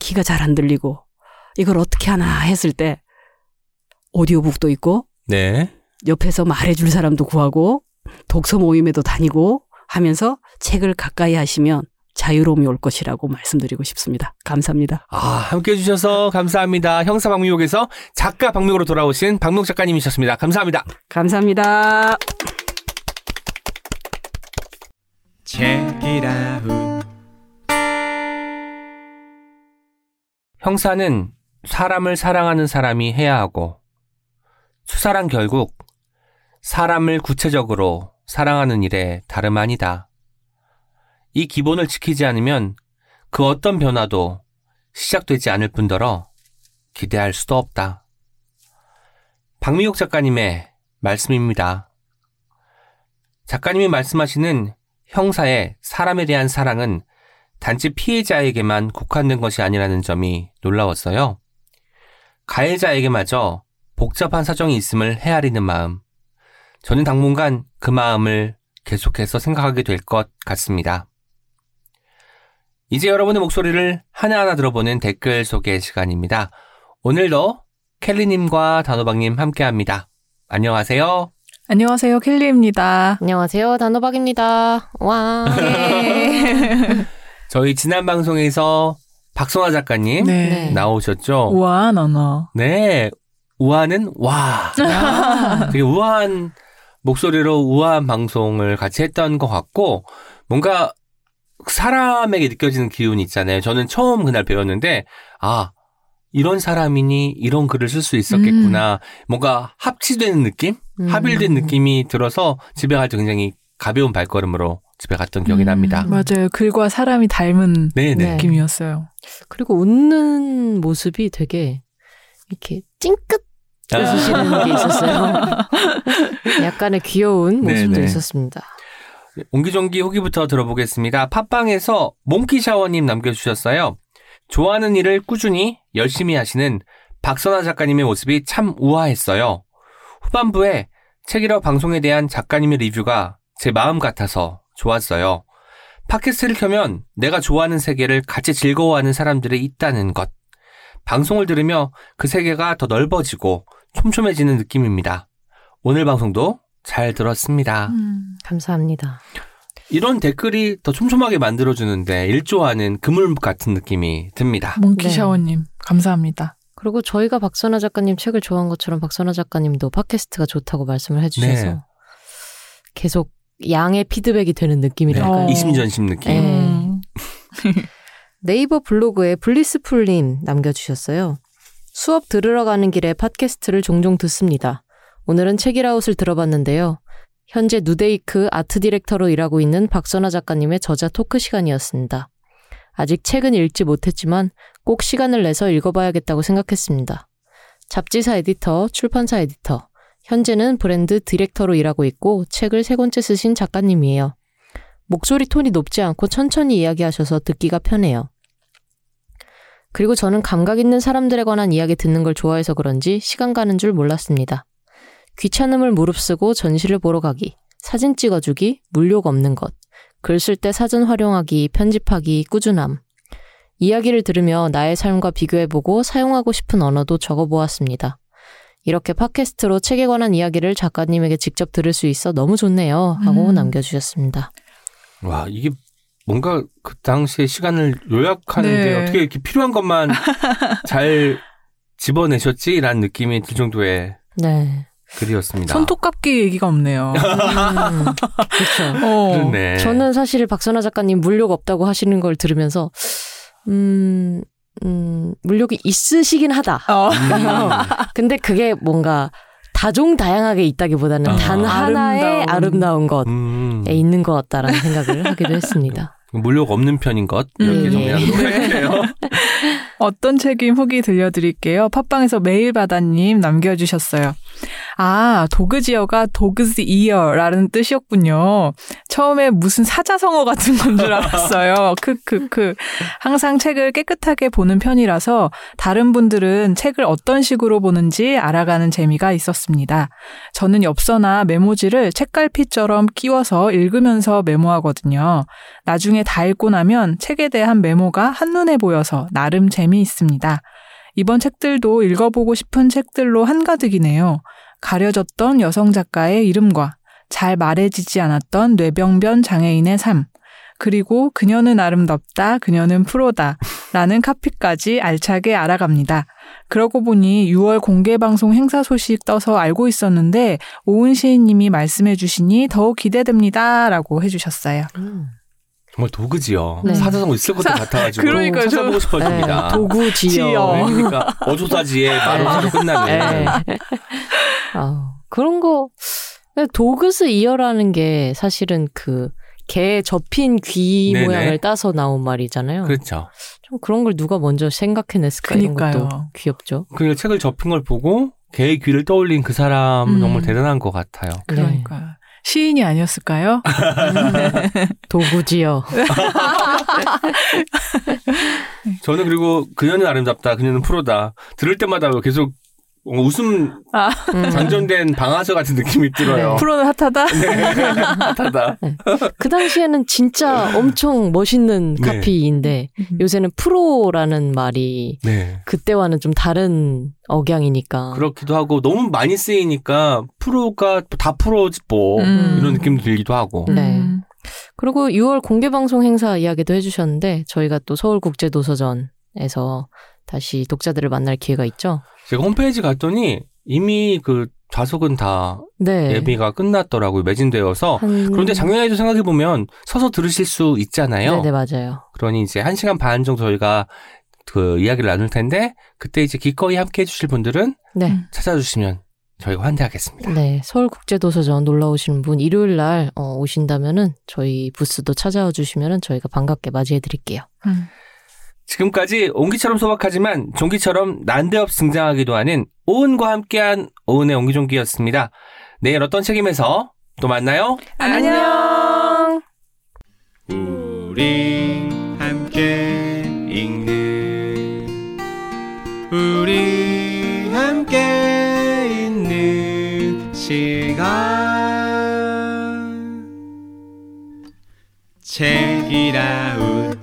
귀가 잘 안 들리고 이걸 어떻게 하나 했을 때 오디오북도 있고 네. 옆에서 말해줄 사람도 구하고 독서 모임에도 다니고 하면서 책을 가까이 하시면 자유로움이 올 것이라고 말씀드리고 싶습니다. 감사합니다. 함께해 주셔서 감사합니다. 형사 박미옥에서 작가 박미옥으로 돌아오신 박미옥 작가님이셨습니다. 감사합니다. 감사합니다. Check it out. 형사는 사람을 사랑하는 사람이 해야 하고 수사란 결국 사람을 구체적으로 사랑하는 일에 다름 아니다. 이 기본을 지키지 않으면 그 어떤 변화도 시작되지 않을 뿐더러 기대할 수도 없다. 박미옥 작가님의 말씀입니다. 작가님이 말씀하시는 형사의 사람에 대한 사랑은 단지 피해자에게만 국한된 것이 아니라는 점이 놀라웠어요. 가해자에게마저 복잡한 사정이 있음을 헤아리는 마음. 저는 당분간 그 마음을 계속해서 생각하게 될 것 같습니다. 이제 여러분의 목소리를 하나하나 들어보는 댓글 소개 시간입니다. 오늘도 켈리님과 단호박님 함께합니다. 안녕하세요. 안녕하세요. 켈리입니다. 안녕하세요. 단호박입니다. 와. 예. 저희 지난 방송에서 박선화 작가님 네. 나오셨죠? 우아한 언어. 네. 우아는 와. 되게 우아한 목소리로 우아한 방송을 같이 했던 것 같고 뭔가 사람에게 느껴지는 기운이 있잖아요. 저는 처음 그날 배웠는데 이런 사람이니 이런 글을 쓸 수 있었겠구나. 뭔가 합치되는 느낌? 합일된 느낌이 들어서 집에 갈 때 굉장히 가벼운 발걸음으로 집에 갔던 기억이 납니다. 맞아요. 글과 사람이 닮은 네네. 느낌이었어요. 그리고 웃는 모습이 되게 이렇게 찡긋 웃으시는 게 있었어요. 약간의 귀여운 모습도 네네. 있었습니다. 옹기종기 후기부터 들어보겠습니다. 팟빵에서 몽키샤워님 남겨주셨어요. 좋아하는 일을 꾸준히 열심히 하시는 박선화 작가님의 모습이 참 우아했어요. 후반부에 책이라 방송에 대한 작가님의 리뷰가 제 마음 같아서 좋았어요. 팟캐스트를 켜면 내가 좋아하는 세계를 같이 즐거워하는 사람들이 있다는 것. 방송을 들으며 그 세계가 더 넓어지고 촘촘해지는 느낌입니다. 오늘 방송도 잘 들었습니다. 감사합니다. 이런 댓글이 더 촘촘하게 만들어주는데 일조하는 그물 같은 느낌이 듭니다. 몽키샤워님 네. 감사합니다. 그리고 저희가 박선화 작가님 책을 좋아한 것처럼 박선화 작가님도 팟캐스트가 좋다고 말씀을 해주셔서 네. 계속 양의 피드백이 되는 느낌이랄까요? 네. 이심전심 느낌. 네이버 블로그에 블리스풀님 남겨주셨어요. 수업 들으러 가는 길에 팟캐스트를 종종 듣습니다. 오늘은 책일아웃을 들어봤는데요. 현재 누데이크 아트 디렉터로 일하고 있는 박선화 작가님의 저자 토크 시간이었습니다. 아직 책은 읽지 못했지만 꼭 시간을 내서 읽어봐야겠다고 생각했습니다. 잡지사 에디터, 출판사 에디터, 현재는 브랜드 디렉터로 일하고 있고 책을 세 권째 쓰신 작가님이에요. 목소리 톤이 높지 않고 천천히 이야기하셔서 듣기가 편해요. 그리고 저는 감각 있는 사람들에 관한 이야기 듣는 걸 좋아해서 그런지 시간 가는 줄 몰랐습니다. 귀찮음을 무릅쓰고 전시를 보러 가기, 사진 찍어주기, 물욕 없는 것, 글 쓸 때 사전 활용하기, 편집하기, 꾸준함. 이야기를 들으며 나의 삶과 비교해보고 사용하고 싶은 언어도 적어보았습니다. 이렇게 팟캐스트로 책에 관한 이야기를 작가님에게 직접 들을 수 있어 너무 좋네요 하고 남겨주셨습니다. 와, 이게 뭔가 그 당시에 시간을 요약하는데 네. 어떻게 이렇게 필요한 것만 잘 집어내셨지라는 느낌이 들 정도의 네. 글이었습니다. 손톱깎이 얘기가 없네요. 그렇죠. 그렇네. 저는 사실 박선화 작가님 물욕 없다고 하시는 걸 들으면서 물욕이 있으시긴 하다. 근데 그게 뭔가 다종다양하게 있다기보다는 단 하나의 아름다운 것에 있는 것 같다라는 생각을 하기도 했습니다. 물욕 없는 편인 것 이렇게 정리하도록 할게요. 어떤 책임 후기 들려드릴게요. 팟빵에서 메일바다님 남겨주셨어요. 아, 도그지어가 도그지이어라는 뜻이었군요. 처음에 무슨 사자성어 같은 건 줄 알았어요. 항상 책을 깨끗하게 보는 편이라서 다른 분들은 책을 어떤 식으로 보는지 알아가는 재미가 있었습니다. 저는 엽서나 메모지를 책갈피처럼 끼워서 읽으면서 메모하거든요. 나중에 다 읽고 나면 책에 대한 메모가 한눈에 보여서 나름 재미있습니다. 이번 책들도 읽어보고 싶은 책들로 한가득이네요. 가려졌던 여성 작가의 이름과 잘 말해지지 않았던 뇌병변 장애인의 삶, 그리고 그녀는 아름답다, 그녀는 프로다 라는 카피까지 알차게 알아갑니다. 그러고 보니 6월 공개방송 행사 소식 떠서 알고 있었는데 오은 시인님이 말씀해 주시니 더욱 기대됩니다 라고 해주셨어요. 정말 도그지요. 네. 사자성어 있을 것도 같아가지고 그러니까요. 찾아보고 싶어집니다. 네. 도그지요. 네. 그러니까 어조사지에 말로 끝나는. 그런 거 도그스 이어라는 게 사실은 그 개의 접힌 귀 네네. 모양을 따서 나온 말이잖아요. 그렇죠. 좀 그런 걸 누가 먼저 생각해냈을까 이런 것도 귀엽죠. 그리고 책을 접힌 걸 보고 개의 귀를 떠올린 그 사람 정말 대단한 것 같아요. 그러니까요. 네. 시인이 아니었을까요? 도구지요. 저는 그리고 그녀는 아름답다, 그녀는 프로다. 들을 때마다 계속 웃음 장전된 방아쇠 같은 느낌이 들어요. 네. 프로는 핫하다? 네, 핫하다. 네. 그 당시에는 진짜 엄청 멋있는 네. 카피인데 요새는 프로라는 말이 네. 그때와는 좀 다른 억양이니까. 그렇기도 하고 너무 많이 쓰이니까 프로가 다 프로지 뭐 이런 느낌도 들기도 하고. 네. 그리고 6월 공개방송 행사 이야기도 해주셨는데 저희가 또 서울국제도서전에서 다시 독자들을 만날 기회가 있죠. 제가 홈페이지 갔더니 이미 그 좌석은 다 네. 예비가 끝났더라고요. 매진되어서. 그런데 작년에도 생각해보면 서서 들으실 수 있잖아요. 네, 맞아요. 그러니 이제 1시간 반 정도 저희가 그 이야기를 나눌 텐데 그때 이제 기꺼이 함께 해주실 분들은 네. 찾아주시면 저희가 환대하겠습니다. 네, 서울국제도서전 놀러 오시는 분 일요일 날 오신다면은 저희 부스도 찾아와 주시면은 저희가 반갑게 맞이해드릴게요. 지금까지 옹기처럼 소박하지만 종기처럼 난데없이 등장하기도 하는 오은과 함께한 오은의 옹기종기였습니다. 내일 어떤 책임에서 또 만나요. 안녕. 우리 함께 읽는 책이라웃